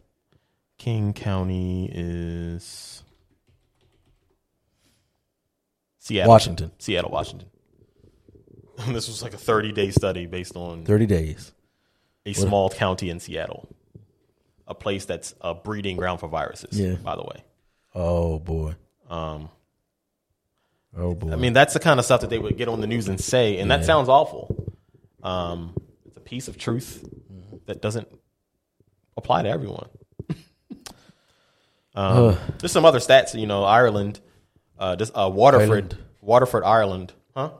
King County is Seattle. Washington. Seattle, Washington. This was like a thirty-day study based on thirty days. A what? Small county in Seattle. A place that's a breeding ground for viruses, yeah. By the way. Oh, boy. Um, oh, boy. I mean, that's the kind of stuff that they would get on the news and say, and yeah. That sounds awful. Um, it's a piece of truth that doesn't apply to everyone. um, there's some other stats, you know, Ireland, uh, this, uh, Waterford, Ireland. Waterford, Ireland. Huh?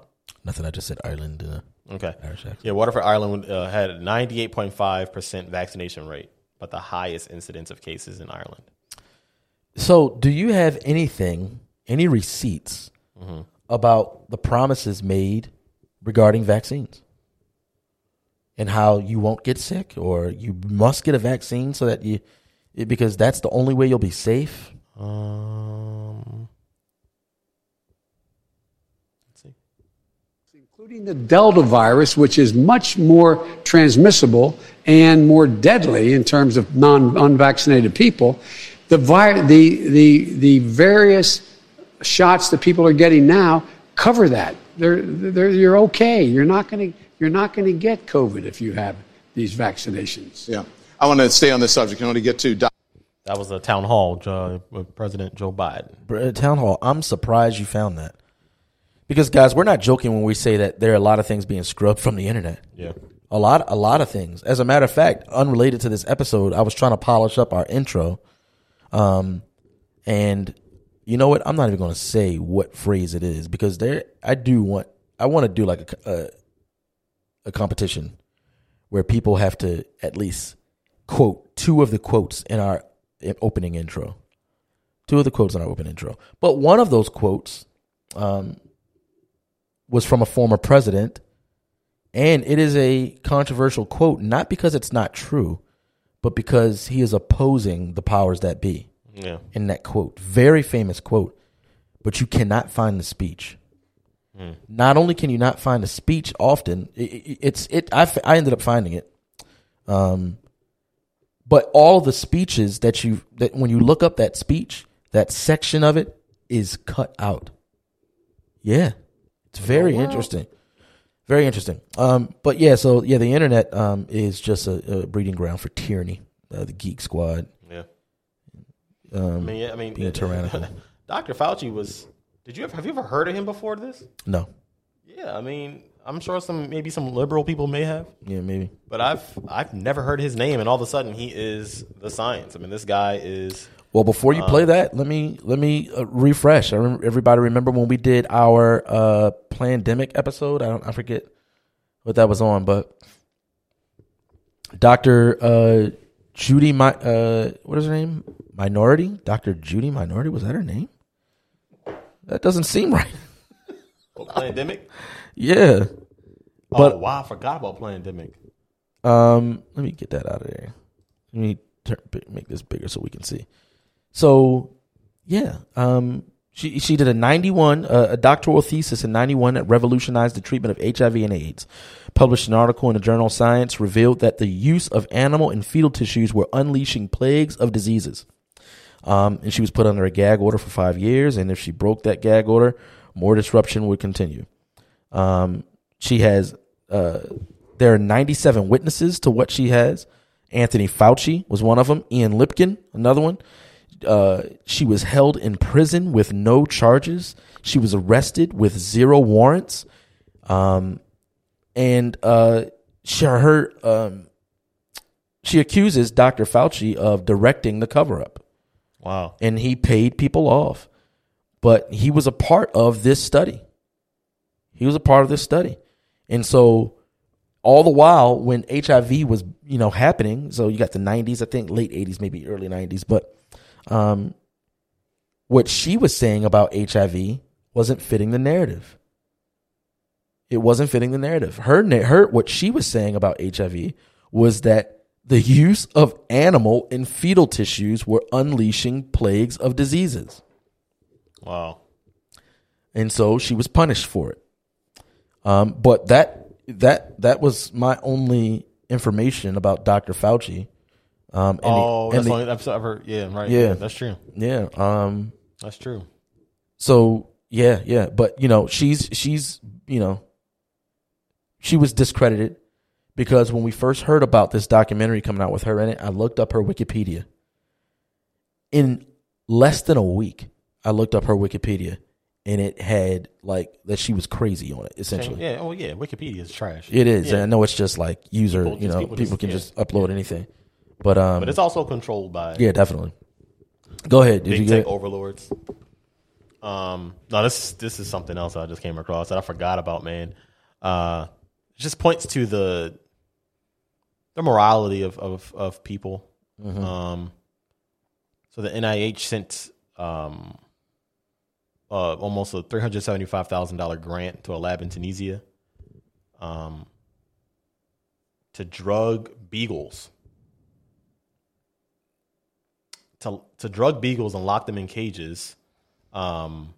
Nothing, I just said Ireland. Uh, okay. Irish accent. Yeah, Waterford, Ireland uh, had a ninety-eight point five percent vaccination rate, but the highest incidence of cases in Ireland. So do you have anything, any receipts mm-hmm. about the promises made regarding vaccines and how you won't get sick or you must get a vaccine so that you, because that's the only way you'll be safe? Um, let's see. Including the Delta virus, which is much more transmissible and more deadly in terms of non unvaccinated people, the, vi- the the the various shots that people are getting now cover that. They're, they're, you're okay. You're not going to you're not going to get COVID if you have these vaccinations. Yeah, I want to stay on this subject. I want to get to doc- that was a town hall uh, with President Joe Biden. Town hall. I'm surprised you found that, because guys, we're not joking when we say that there are a lot of things being scrubbed from the internet. Yeah. A lot, a lot of things. As a matter of fact, unrelated to this episode, I was trying to polish up our intro, um, and you know what? I'm not even going to say what phrase it is, because there, I do want, I want to do like a, a a competition where people have to at least quote two of the quotes in our opening intro, two of the quotes in our opening intro. But one of those quotes um, was from a former president. And it is a controversial quote, not because it's not true, but because he is opposing the powers that be. Yeah. In that quote. Very famous quote. But you cannot find the speech. Mm. Not only can you not find the speech often, it, it, it's it. I, I ended up finding it. Um, but all the speeches that you, that when you look up that speech, that section of it is cut out. Yeah. It's very oh, wow. interesting. Very interesting. Um, but yeah, so yeah, the internet um, is just a, a breeding ground for tyranny. Uh, the Geek Squad. Yeah. Um, I mean, yeah, I mean, being tyrannical. Doctor Fauci was. Did you ever have you ever heard of him before this? No. Yeah, I mean, I'm sure some maybe some liberal people may have. Yeah, maybe. But I've I've never heard his name, and all of a sudden he is the science. I mean, this guy is. Well, before you um, play that, let me let me uh, refresh. I rem- everybody remember when we did our uh, pandemic episode? I don't, I forget what that was on, but Doctor Uh, Judy, my uh, what is her name? Minority, Doctor Judy Minority, was that her name? That doesn't seem right. Oh, pandemic. Yeah. Oh, but, wow! I forgot about pandemic. Um, let me get that out of there. Let me turn, make this bigger so we can see. So, yeah, um, she she did a ninety-one uh, a doctoral thesis in ninety-one that revolutionized the treatment of H I V and AIDS. Published an article in the journal Science, revealed that the use of animal and fetal tissues were unleashing plagues of diseases. Um, and she was put under a gag order for five years, and if she broke that gag order, more disruption would continue. Um, she has uh, there are ninety-seven witnesses to what she has. Anthony Fauci was one of them. Ian Lipkin, another one. Uh, she was held in prison with no charges. She was arrested with zero warrants. Um, and uh, she, her, um, she accuses Doctor Fauci of directing the cover-up. Wow. And he paid people off. But he was a part of this study. He was a part of this study. And so all the while when H I V was, you know, happening, so you got the nineties, I think late eighties, maybe early nineties. But um, what she was saying about H I V wasn't fitting the narrative. It wasn't fitting the narrative. Her, her, what she was saying about H I V was that the use of animal and fetal tissues were unleashing plagues of diseases. Wow. And so she was punished for it. Um, but that that that was my only information about Doctor Fauci. Um, and oh, the, and that's the, only I've ever. Yeah, right. Yeah, yeah, that's true. Yeah, um, that's true. So yeah, yeah, but you know, she's she's you know, she was discredited because when we first heard about this documentary coming out with her in it, I looked up her Wikipedia. In less than a week, I looked up her Wikipedia. And it had, like, that she was crazy on it, essentially. Yeah, oh, yeah, Wikipedia is trash. It is, yeah. And I know it's just, like, user, people, you know, people, people just, can yeah. just upload yeah. anything. But um, but it's also controlled by... Yeah, definitely. Go ahead. Big tech overlords. Um, no, this, this is something else I just came across that I forgot about, man. Uh, it just points to the the morality of, of, of people. Mm-hmm. Um, so the N I H sent... Um, Uh, almost a three hundred seventy-five thousand dollars grant to a lab in Tunisia um, to drug beagles. To to drug beagles and lock them in cages um,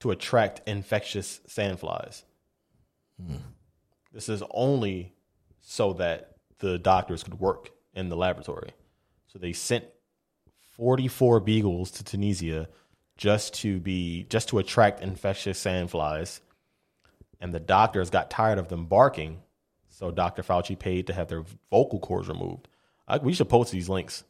to attract infectious sandflies. Hmm. This is only so that the doctors could work in the laboratory. So they sent forty-four beagles to Tunisia just to be, just to attract infectious sandflies, and the doctors got tired of them barking, so Doctor Fauci paid to have their vocal cords removed. I, we should post these links.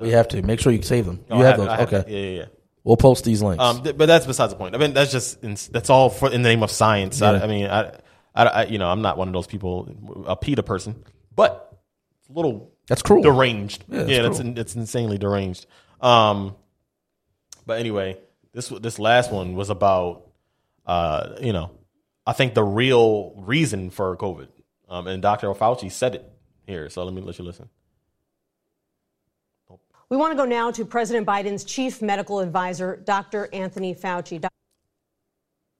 We have to make sure you save them. No, you I have, have those, okay? Yeah, yeah, yeah. We'll post these links. Um, th- but that's besides the point. I mean, that's just that's all for, in the name of science. Yeah. I, I mean, I, I, I, you know, I'm not one of those people, a PETA person, but it's a little that's cruel, deranged. Yeah, that's yeah, that's, it's insanely deranged. Um. But anyway, this this last one was about, uh, you know, I think the real reason for COVID. Um, and Doctor Fauci said it here. So let me let you listen. We want to go now to President Biden's chief medical advisor, Doctor Anthony Fauci.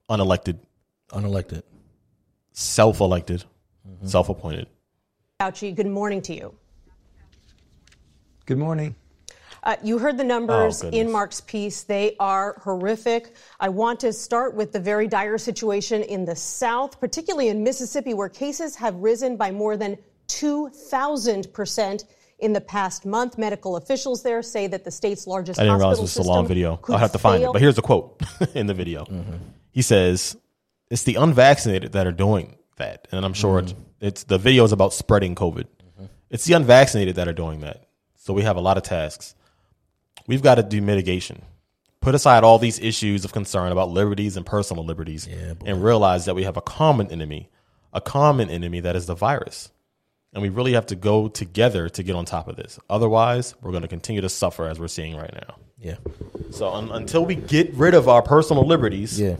Unelected. Unelected. Self-elected. Mm-hmm. Self-appointed. Fauci, good morning to you. Good morning. Uh, you heard the numbers oh, in Mark's piece. They are horrific. I want to start with the very dire situation in the South, particularly in Mississippi, where cases have risen by more than two thousand percent in the past month. Medical officials there say that the state's largest hospital system I didn't realize this was a long video. I'll have to find fail. it. But here's a quote in the video. Mm-hmm. He says, it's the unvaccinated that are doing that. And I'm sure mm-hmm. it's, it's the video is about spreading COVID. Mm-hmm. It's the unvaccinated that are doing that. So we have a lot of tasks. We've got to do mitigation, put aside all these issues of concern about liberties and personal liberties yeah, and realize that we have a common enemy, a common enemy that is the virus. And we really have to go together to get on top of this. Otherwise, we're going to continue to suffer as we're seeing right now. Yeah. So un- until we get rid of our personal liberties, yeah.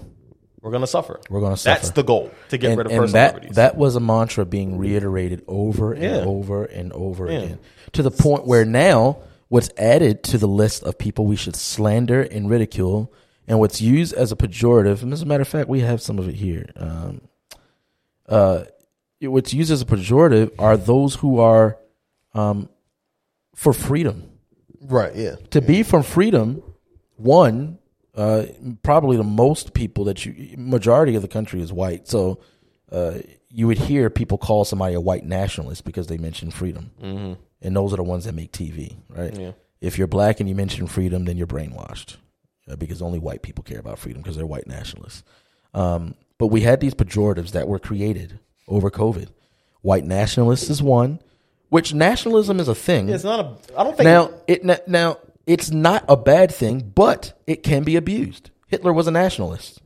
we're going to suffer. We're going to suffer. That's the goal, to get and, rid of and personal that, liberties. That was a mantra being reiterated over and yeah. over and over yeah. again, to the point where now what's added to the list of people we should slander and ridicule, and what's used as a pejorative, and as a matter of fact, we have some of it here. Um, uh, what's used as a pejorative are those who are um, for freedom. Right, yeah. To yeah. be from freedom, one, uh, probably the most people that you, majority of the country is white, so uh, you would hear people call somebody a white nationalist because they mention freedom. Mm-hmm. And those are the ones that make T V, right? Yeah. If you're black and you mention freedom, then you're brainwashed uh, because only white people care about freedom because they're white nationalists. Um, but we had these pejoratives that were created over COVID. White nationalists is one, which nationalism is a thing. It's not a. I don't think now it now it's not a bad thing, but it can be abused. Hitler was a nationalist.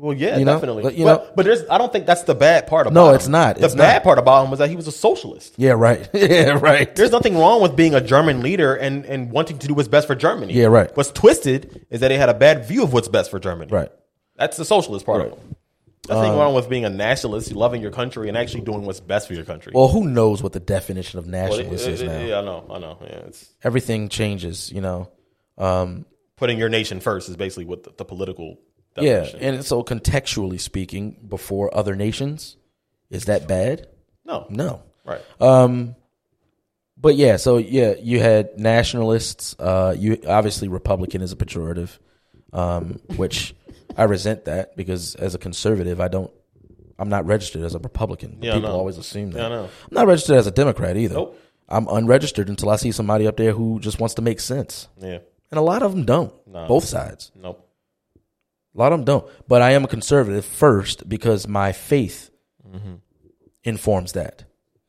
Well, yeah, you know? definitely. But, you but, know? but there's, I don't think that's the bad part about no, him. No, it's not. The it's bad not. part about him was that he was a socialist. Yeah, right. yeah, right. There's nothing wrong with being a German leader and, and wanting to do what's best for Germany. Yeah, right. What's twisted is that they had a bad view of what's best for Germany. Right. That's the socialist part right. of him. Nothing um, wrong with being a nationalist, loving your country, and actually doing what's best for your country. Well, who knows what the definition of nationalist well, it, it, is now? Yeah, I know, I know. Yeah, it's, everything changes, you know. Um, Putting your nation first is basically what the, the political definition is. Yeah, and so contextually speaking, before other nations, is that bad? No. No. Right. Um, but yeah, so yeah, you had nationalists. Uh, you obviously, Republican is a pejorative, um, which... I resent that because as a conservative, I don't, I'm not registered as a Republican. Yeah, People no. always assume that. Yeah, no. I'm not registered as a Democrat either. Nope. I'm unregistered until I see somebody up there who just wants to make sense. Yeah. And a lot of them don't. Nah. Both sides. Nope. A lot of them don't. But I am a conservative first because my faith mm-hmm. informs that.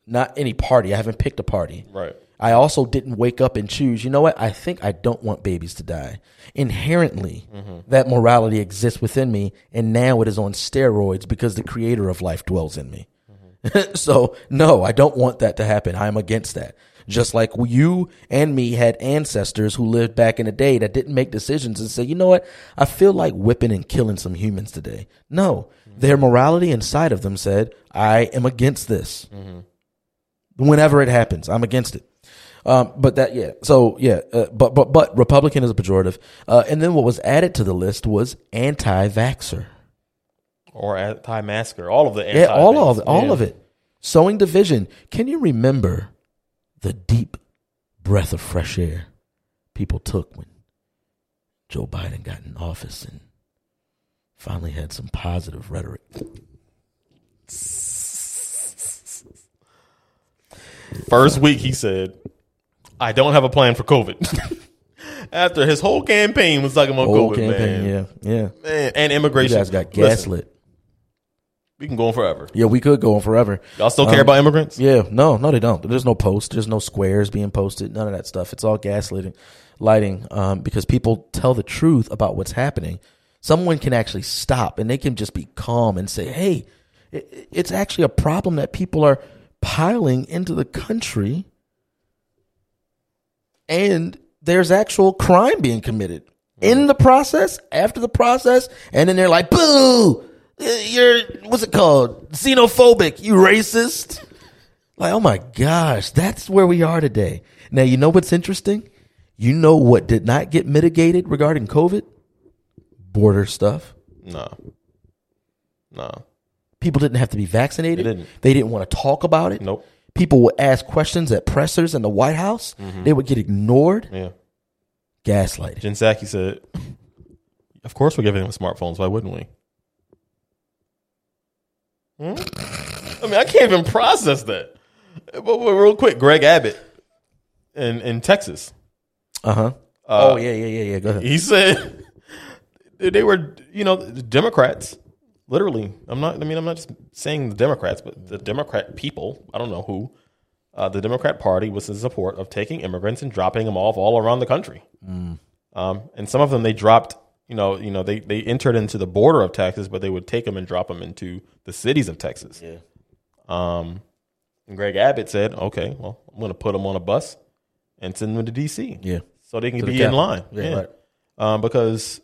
Not any party. I haven't picked a party. Right. I also didn't wake up and choose, you know what, I think I don't want babies to die. Inherently, mm-hmm. that morality exists within me, and now it is on steroids because the creator of life dwells in me. Mm-hmm. So, no, I don't want that to happen. I am against that. Just like you and me had ancestors who lived back in the day that didn't make decisions and say, you know what, I feel like whipping and killing some humans today. No, mm-hmm. their morality inside of them said, I am against this. Mm-hmm. Whenever it happens, I'm against it. Um, but that, yeah. So, yeah. Uh, but, but, but Republican is a pejorative. Uh, and then what was added to the list was anti-vaxxer. Or anti-masker. All of the anti Yeah, all of it. All yeah. of it. Sowing division. Can you remember the deep breath of fresh air people took when Joe Biden got in office and finally had some positive rhetoric? First week, he said, I don't have a plan for COVID. After his whole campaign was talking about whole COVID, campaign, man. Yeah, yeah. Man, and immigration. You guys got gaslit. Listen, we can go on forever. Yeah, we could go on forever. Y'all still um, care about immigrants? Yeah. No, no, they don't. There's no post. There's no squares being posted. None of that stuff. It's all gaslighting lighting, um, because people tell the truth about what's happening. Someone can actually stop, and they can just be calm and say, hey, it, it's actually a problem that people are piling into the country. And there's actual crime being committed in the process, after the process, and then they're like, boo, you're, what's it called? Xenophobic, you racist. Like, oh my gosh, that's where we are today. Now, you know what's interesting? You know what did not get mitigated regarding COVID? Border stuff. No. No. People didn't have to be vaccinated. They didn't, they didn't want to talk about it. Nope. People would ask questions at pressers in the White House. Mm-hmm. They would get ignored. Yeah. Gaslighting. Jen Psaki said, of course we're giving them smartphones. Why wouldn't we? Hmm? I mean, I can't even process that. But real quick, Greg Abbott in, in Texas. Uh-huh. Uh, oh, yeah, yeah, yeah, yeah. Go ahead. He said they were, you know, Democrats. Literally, I'm not. I mean, I'm not just saying the Democrats, but the Democrat people. I don't know who. Uh, the Democrat Party was in support of taking immigrants and dropping them off all around the country. Mm. Um, and some of them they dropped. You know, you know, they they entered into the border of Texas, but they would take them and drop them into the cities of Texas. Yeah. Um, and Greg Abbott said, "Okay, well, I'm going to put them on a bus and send them to D C Yeah, so they can to be the in line. Yeah, yeah. Right. Um, because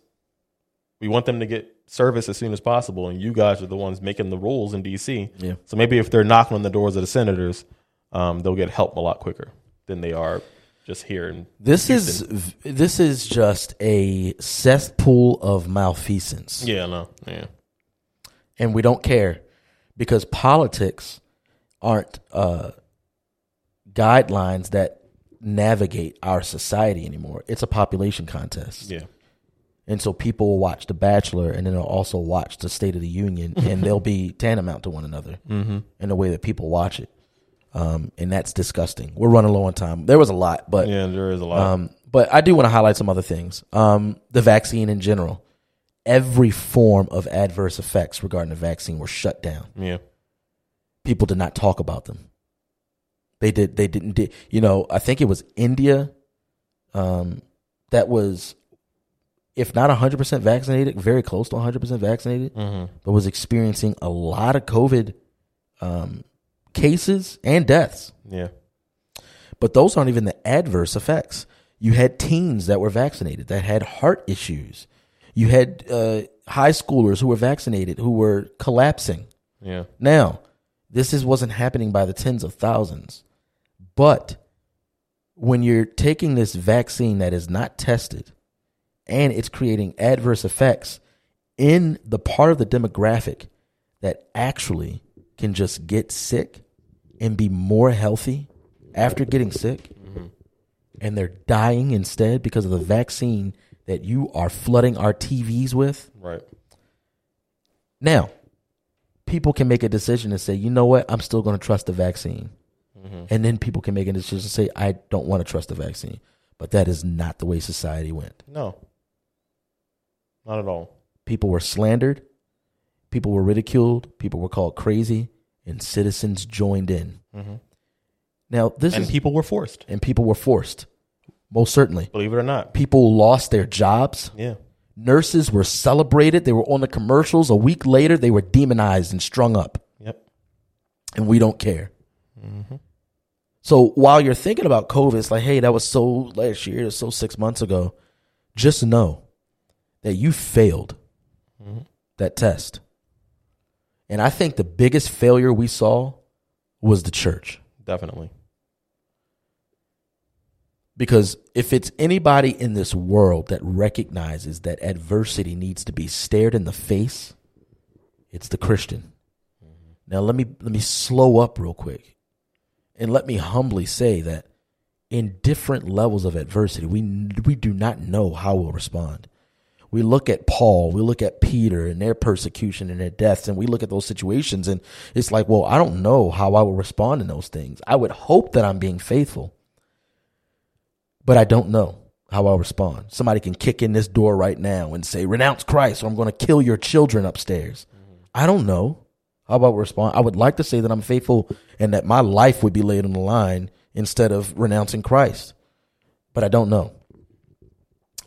we want them to get." Service as soon as possible, and you guys are the ones making the rules in D C. Yeah. So maybe if they're knocking on the doors of the senators, um, they'll get help a lot quicker than they are just here. In this Houston. is this is just a cesspool of malfeasance. Yeah, no, yeah. And we don't care because politics aren't uh, guidelines that navigate our society anymore. It's a population contest. Yeah. And so people will watch The Bachelor, and then they'll also watch the State of the Union, and they'll be tantamount to one another mm-hmm. in the way that people watch it. Um, and that's disgusting. We're running low on time. There was a lot, but yeah, there is a lot. Um, but I do want to highlight some other things. Um, the vaccine in general, every form of adverse effects regarding the vaccine were shut down. Yeah, people did not talk about them. They did. They didn't. Did, you know? I think it was India. Um, that was. if not one hundred percent vaccinated, very close to one hundred percent vaccinated, mm-hmm. but was experiencing a lot of COVID um, cases and deaths. Yeah. But those aren't even the adverse effects. You had teens that were vaccinated that had heart issues. You had uh, high schoolers who were vaccinated who were collapsing. Yeah. Now, this is wasn't happening by the tens of thousands. But when you're taking this vaccine that is not tested and it's creating adverse effects in the part of the demographic that actually can just get sick and be more healthy after getting sick, mm-hmm. and they're dying instead because of the vaccine that you are flooding our T Vs with. Right. Now, people can make a decision and say, you know what, I'm still going to trust the vaccine. Mm-hmm. And then people can make a decision and say, I don't want to trust the vaccine. But that is not the way society went. No. Not at all. People were slandered. People were ridiculed. People were called crazy. And citizens joined in. Mm-hmm. Now, this and is, people were forced. And people were forced. Most certainly. Believe it or not. People lost their jobs. Yeah. Nurses were celebrated. They were on the commercials. A week later, they were demonized and strung up. Yep. And we don't care. Mm-hmm. So while you're thinking about COVID, it's like, hey, that was so last year, was so six months ago. Just know that you failed mm-hmm. that test. And I think the biggest failure we saw was the church. Definitely. Because if it's anybody in this world that recognizes that adversity needs to be stared in the face, it's the Christian. Mm-hmm. Now, let me let me slow up real quick. And let me humbly say that in different levels of adversity, we we do not know how we'll respond. We look at Paul, we look at Peter and their persecution and their deaths, and we look at those situations, and it's like, well, I don't know how I will respond in those things. I would hope that I'm being faithful, but I don't know how I'll respond. Somebody can kick in this door right now and say, renounce Christ, or I'm going to kill your children upstairs. Mm-hmm. I don't know. How about respond? I would like to say that I'm faithful and that my life would be laid on the line instead of renouncing Christ, but I don't know.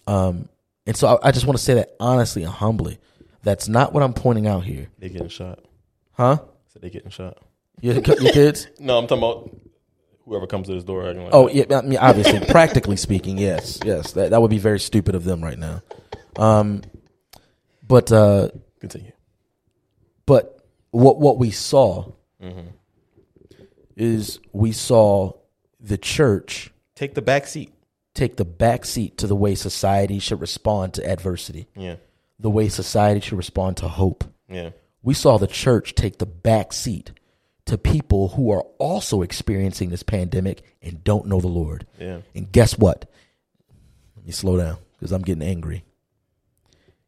Um, and so I, I just want to say that honestly and humbly. That's not what I'm pointing out here. They getting shot, huh? So they getting shot. Your, your kids? No, I'm talking about whoever comes to this door. Like oh that. yeah, I mean, obviously, practically speaking, yes, yes, that that would be very stupid of them right now. Um, but uh, continue. But. What what we saw mm-hmm. is we saw the church take the back seat, take the back seat to the way society should respond to adversity. Yeah, the way society should respond to hope. Yeah, we saw the church take the back seat to people who are also experiencing this pandemic and don't know the Lord. Yeah, and guess what? Let me slow down because I'm getting angry.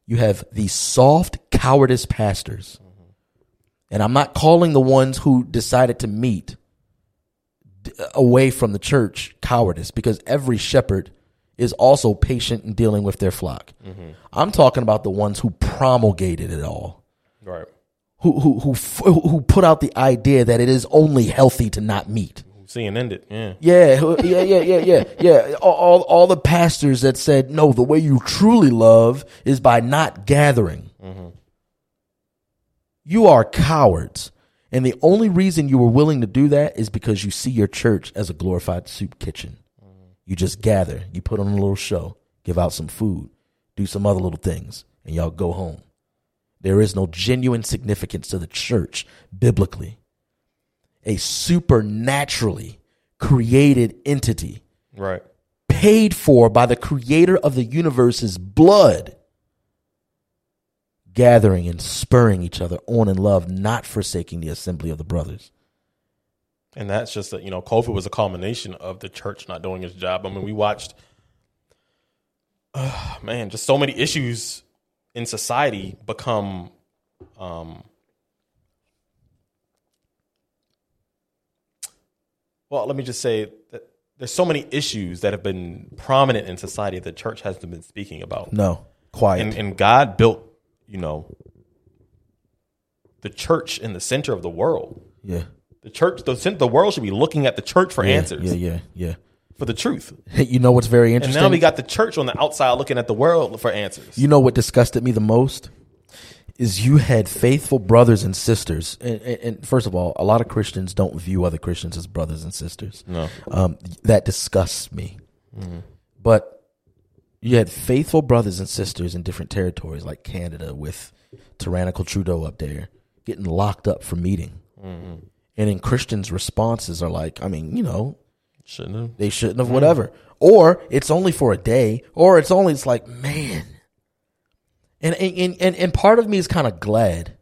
You have these soft, cowardice pastors. And I'm not calling the ones who decided to meet d- away from the church cowardice, because every shepherd is also patient in dealing with their flock. Mm-hmm. I'm talking about the ones who promulgated it all, right? Who who who who put out the idea that it is only healthy to not meet. C N N did, yeah, yeah, yeah, yeah, yeah, yeah, yeah. All all the pastors that said no, the way you truly love is by not gathering. Mm-hmm. You are cowards, and the only reason you were willing to do that is because you see your church as a glorified soup kitchen. You just gather, you put on a little show, give out some food, do some other little things, and y'all go home. There is no genuine significance to the church biblically. A supernaturally created entity, right? Paid for by the creator of the universe's blood, gathering and spurring each other on in love, not forsaking the assembly of the brothers. And that's just that, you know, COVID was a culmination of the church not doing its job. I mean, we watched, uh, man, just so many issues in society become um, well, let me just say that there's so many issues that have been prominent in society that the church hasn't been speaking about. No, quiet. And, and God built, you know, the church in the center of the world. Yeah. The church, the, the world should be looking at the church for yeah, answers. Yeah, yeah, yeah. for the truth. You know what's very interesting? And now we got the church on the outside looking at the world for answers. You know what disgusted me the most? Is you had faithful brothers and sisters. And, and, and first of all, a lot of Christians don't view other Christians as brothers and sisters. No. Um, that disgusts me. Mm-hmm. But you had faithful brothers and sisters in different territories like Canada with tyrannical Trudeau up there getting locked up for meeting. Mm-hmm. And then Christians' responses are like, I mean, you know, shouldn't have. They shouldn't have, whatever. Mm-hmm. Or it's only for a day. Or it's only, it's like, man. And and, and and part of me is kind of glad,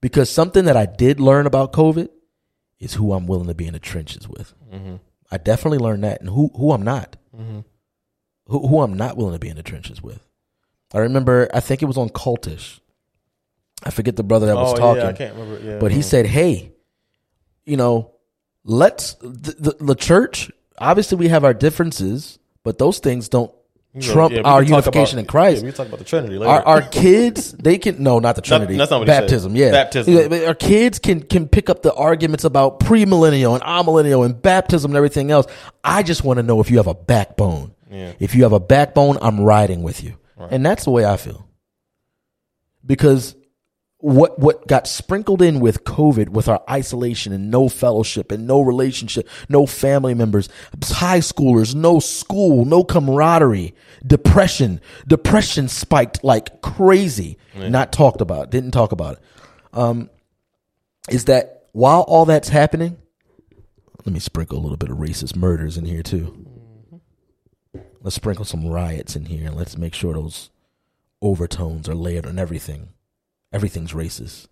because something that I did learn about COVID is who I'm willing to be in the trenches with. Mm-hmm. I definitely learned that, and who who I'm not, mm-hmm. who who I'm not willing to be in the trenches with. I remember, I think it was on Cultish. I forget the brother that was oh, talking, yeah, I can't remember. Yeah, but yeah. He said, "Hey, you know, let's the, the, the church. Obviously, we have our differences, but those things don't." Trump, yeah, our unification about, in Christ. Yeah, we talk about the Trinity later. Our, our kids, they can no, not the Trinity. That, that's not what baptism. He said. Yeah, baptism. Our kids can can pick up the arguments about premillennial and amillennial and baptism and everything else. I just want to know if you have a backbone. Yeah. If you have a backbone, I'm riding with you, right. And that's the way I feel. Because what what got sprinkled in with COVID, with our isolation and no fellowship and no relationship, no family members, high schoolers, no school, no camaraderie, depression. Depression spiked like crazy. Yeah. Not talked about. Didn't talk about it. Um, is that while all that's happening, let me sprinkle a little bit of racist murders in here too. Let's sprinkle some riots in here, and let's make sure those overtones are layered on everything. Everything's racist.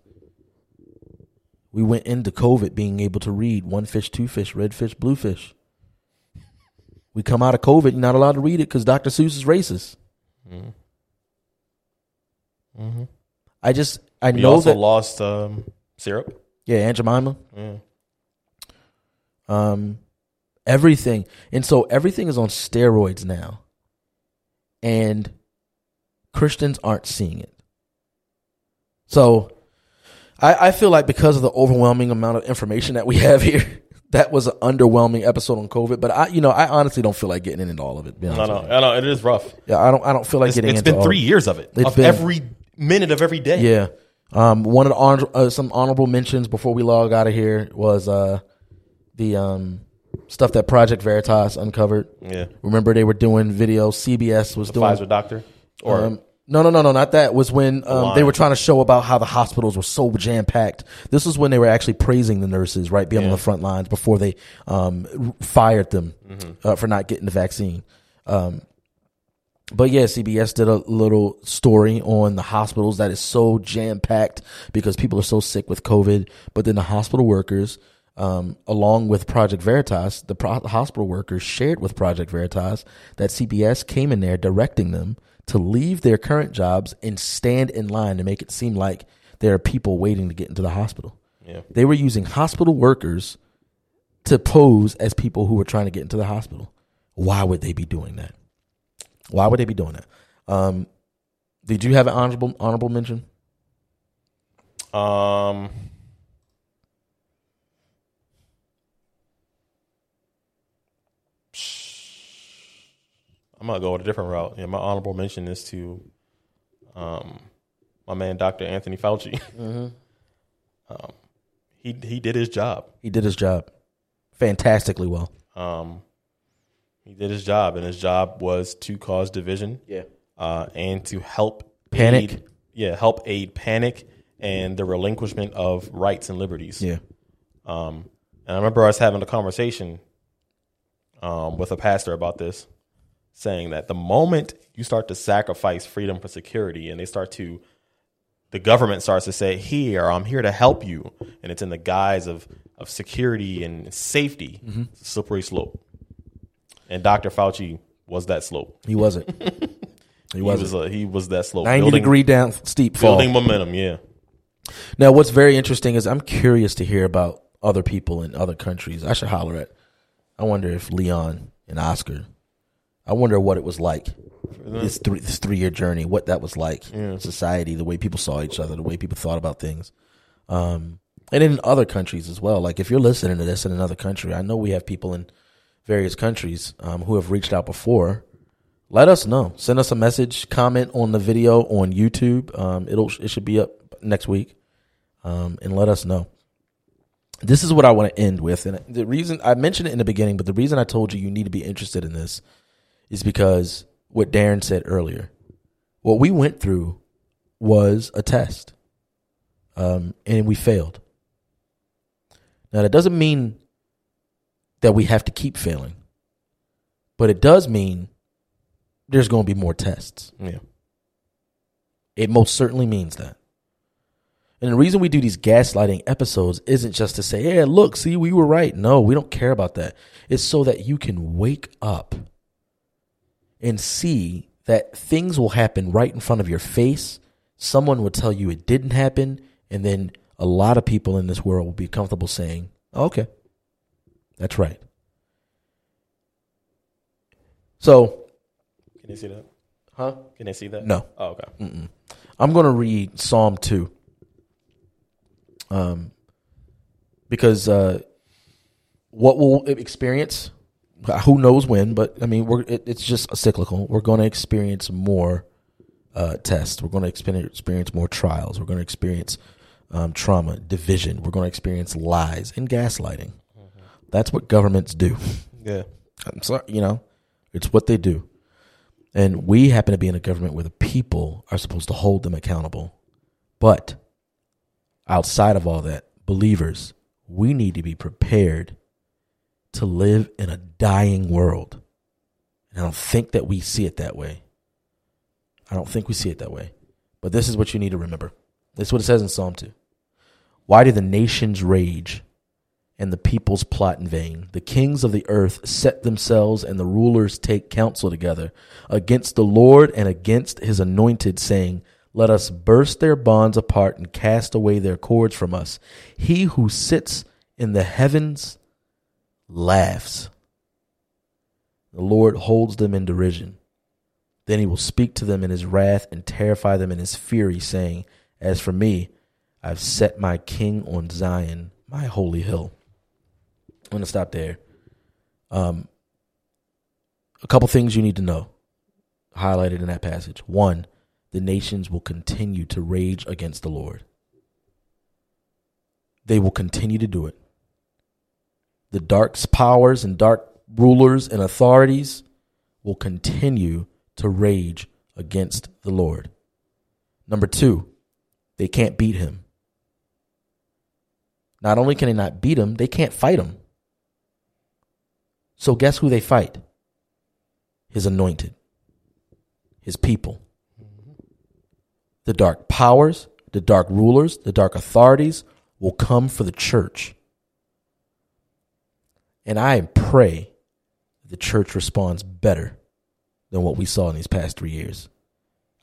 We went into COVID being able to read one fish, two fish, red fish, blue fish. We come out of COVID, you're not allowed to read it because Doctor Seuss is racist. Mm-hmm. Mm-hmm. I just, I we know also that lost um, syrup. Yeah, Aunt Jemima. Mm. Um, everything, and so everything is on steroids now, and Christians aren't seeing it. So I, I feel like because of the overwhelming amount of information that we have here, that was an underwhelming episode on COVID. But I, you know, I honestly don't feel like getting into all of it. No, no, no, it is rough. Yeah, I don't, I don't feel like it's, getting. It's into been all three years of it. It's of been, every minute of every day. Yeah. Um. One of the honor, uh, some honorable mentions before we log out of here was uh, the um stuff that Project Veritas uncovered. Yeah. Remember they were doing video. C B S was the doing Pfizer doctor or. Um, No, no, no, no, not that. It was when um, they were trying to show about how the hospitals were so jam-packed. This was when they were actually praising the nurses, right, being yeah. on the front lines before they um, fired them mm-hmm. uh, for not getting the vaccine. Um, but, yeah, C B S did a little story on the hospitals that is so jam-packed because people are so sick with COVID. But then the hospital workers, um, along with Project Veritas, the pro- hospital workers shared with Project Veritas that C B S came in there directing them to leave their current jobs and stand in line to make it seem like there are people waiting to get into the hospital. Yeah. They were using hospital workers to pose as people who were trying to get into the hospital. Why would they be doing that? Why would they be doing that? Um, did you have an honorable honorable mention? Um, I'm going to go a different route. Yeah, my honorable mention is to um, my man, Doctor Anthony Fauci. Mm-hmm. um, he he did his job. He did his job fantastically well. Um, he did his job, and his job was to cause division. Yeah, uh, and to help panic. Aid, yeah, help aid panic and the relinquishment of rights and liberties. Yeah. Um, and I remember us having a conversation um, with a pastor about this, saying that the moment you start to sacrifice freedom for security and they start to, the government starts to say, here, I'm here to help you. And it's in the guise of, of security and safety, mm-hmm. It's a slippery slope. And Doctor Fauci was that slope. He wasn't. He, he wasn't. Was a, he was that slope. ninety building, degree down steep fall. Building momentum, yeah. Now, what's very interesting is I'm curious to hear about other people in other countries. I should holler at, I wonder if Leon and Oscar, I wonder what it was like, this three, this three-year journey, what that was like, yeah. Society, the way people saw each other, the way people thought about things. Um, and in other countries as well. Like, if you're listening to this in another country, I know we have people in various countries um, who have reached out before, let us know. Send us a message, comment on the video on YouTube. Um, it'll it should be up next week, um, and let us know. This is what I want to end with, and the reason I mentioned it in the beginning, but the reason I told you you need to be interested in this is because what Darren said earlier, what we went through was a test, um, and we failed. Now, that doesn't mean that we have to keep failing, but it does mean there's going to be more tests. Yeah. It most certainly means that. And the reason we do these gaslighting episodes isn't just to say, yeah, hey, look, see, we were right. No, we don't care about that. It's so that you can wake up and see that things will happen right in front of your face. Someone will tell you it didn't happen, and then a lot of people in this world will be comfortable saying, oh, okay. That's right. So, can you see that? Huh? Can they see that? No. Oh, okay. Mm-mm. I'm going to read Psalm two, um, because uh, what we'll experience, who knows when? But I mean, we're it, it's just a cyclical. We're going to experience more uh, tests. We're going to experience, experience more trials. We're going to experience um, trauma, division. We're going to experience lies and gaslighting. That's what governments do. Yeah. I'm sorry, you know, it's what they do. And we happen to be in a government where the people are supposed to hold them accountable. But outside of all that, believers, we need to be prepared to live in a dying world. And I don't think that we see it that way. I don't think we see it that way. But this is what you need to remember. This is what it says in Psalm two. Why do the nations rage and the peoples plot in vain? The kings of the earth set themselves, and the rulers take counsel together against the Lord and against his anointed, saying, let us burst their bonds apart and cast away their cords from us. He who sits in the heavens laughs. The Lord holds them in derision. Then he will speak to them in his wrath and terrify them in his fury, saying, as for me, I've set my king on Zion, my holy hill. I'm going to stop there. Um, a couple things you need to know highlighted in that passage. One, the nations will continue to rage against the Lord. They will continue to do it. The dark powers and dark rulers and authorities will continue to rage against the Lord. Number two, they can't beat him. Not only can they not beat him, they can't fight him. So guess who they fight? His anointed, his people, the dark powers, the dark rulers, the dark authorities will come for the church. And I pray the church responds better than what we saw in these past three years.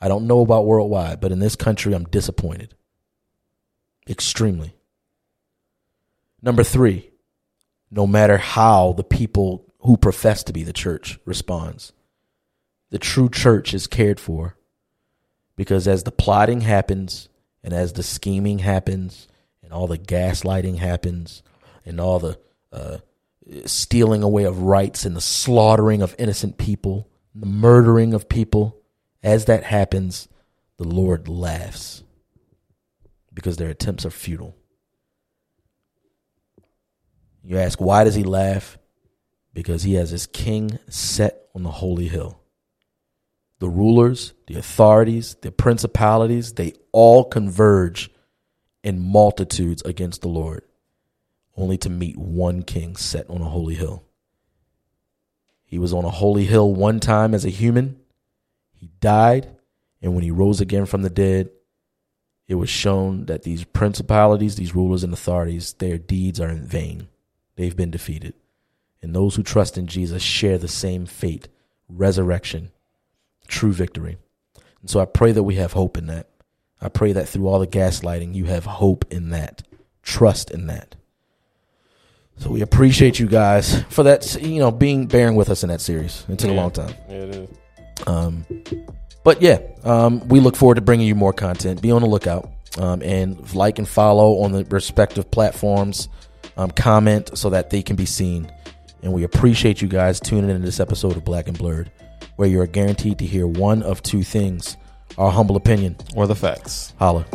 I don't know about worldwide, but in this country, I'm disappointed. Extremely. Number three, no matter how the people who profess to be the church responds, the true church is cared for, because as the plotting happens and as the scheming happens and all the gaslighting happens and all the uh, stealing away of rights and the slaughtering of innocent people, the murdering of people, as that happens, the Lord laughs because their attempts are futile. You ask, why does he laugh? Because he has his king set on the holy hill. The rulers, the authorities, the principalities, they all converge in multitudes against the Lord, only to meet one king set on a holy hill. He was on a holy hill one time as a human. He died, and when he rose again from the dead, it was shown that these principalities, these rulers and authorities, their deeds are in vain. They've been defeated. And those who trust in Jesus share the same fate, resurrection, true victory. And so I pray that we have hope in that. I pray that through all the gaslighting, you have hope in that, trust in that. So we appreciate you guys for that, you know, being bearing with us in that series. It took yeah. a long time. Yeah, it is. Um, but yeah, um, we look forward to bringing you more content. Be on the lookout, um, and like and follow on the respective platforms. Um, comment so that they can be seen, and we appreciate you guys tuning in to this episode of Black and Blurred, where you are guaranteed to hear one of two things: our humble opinion or the facts. Holla.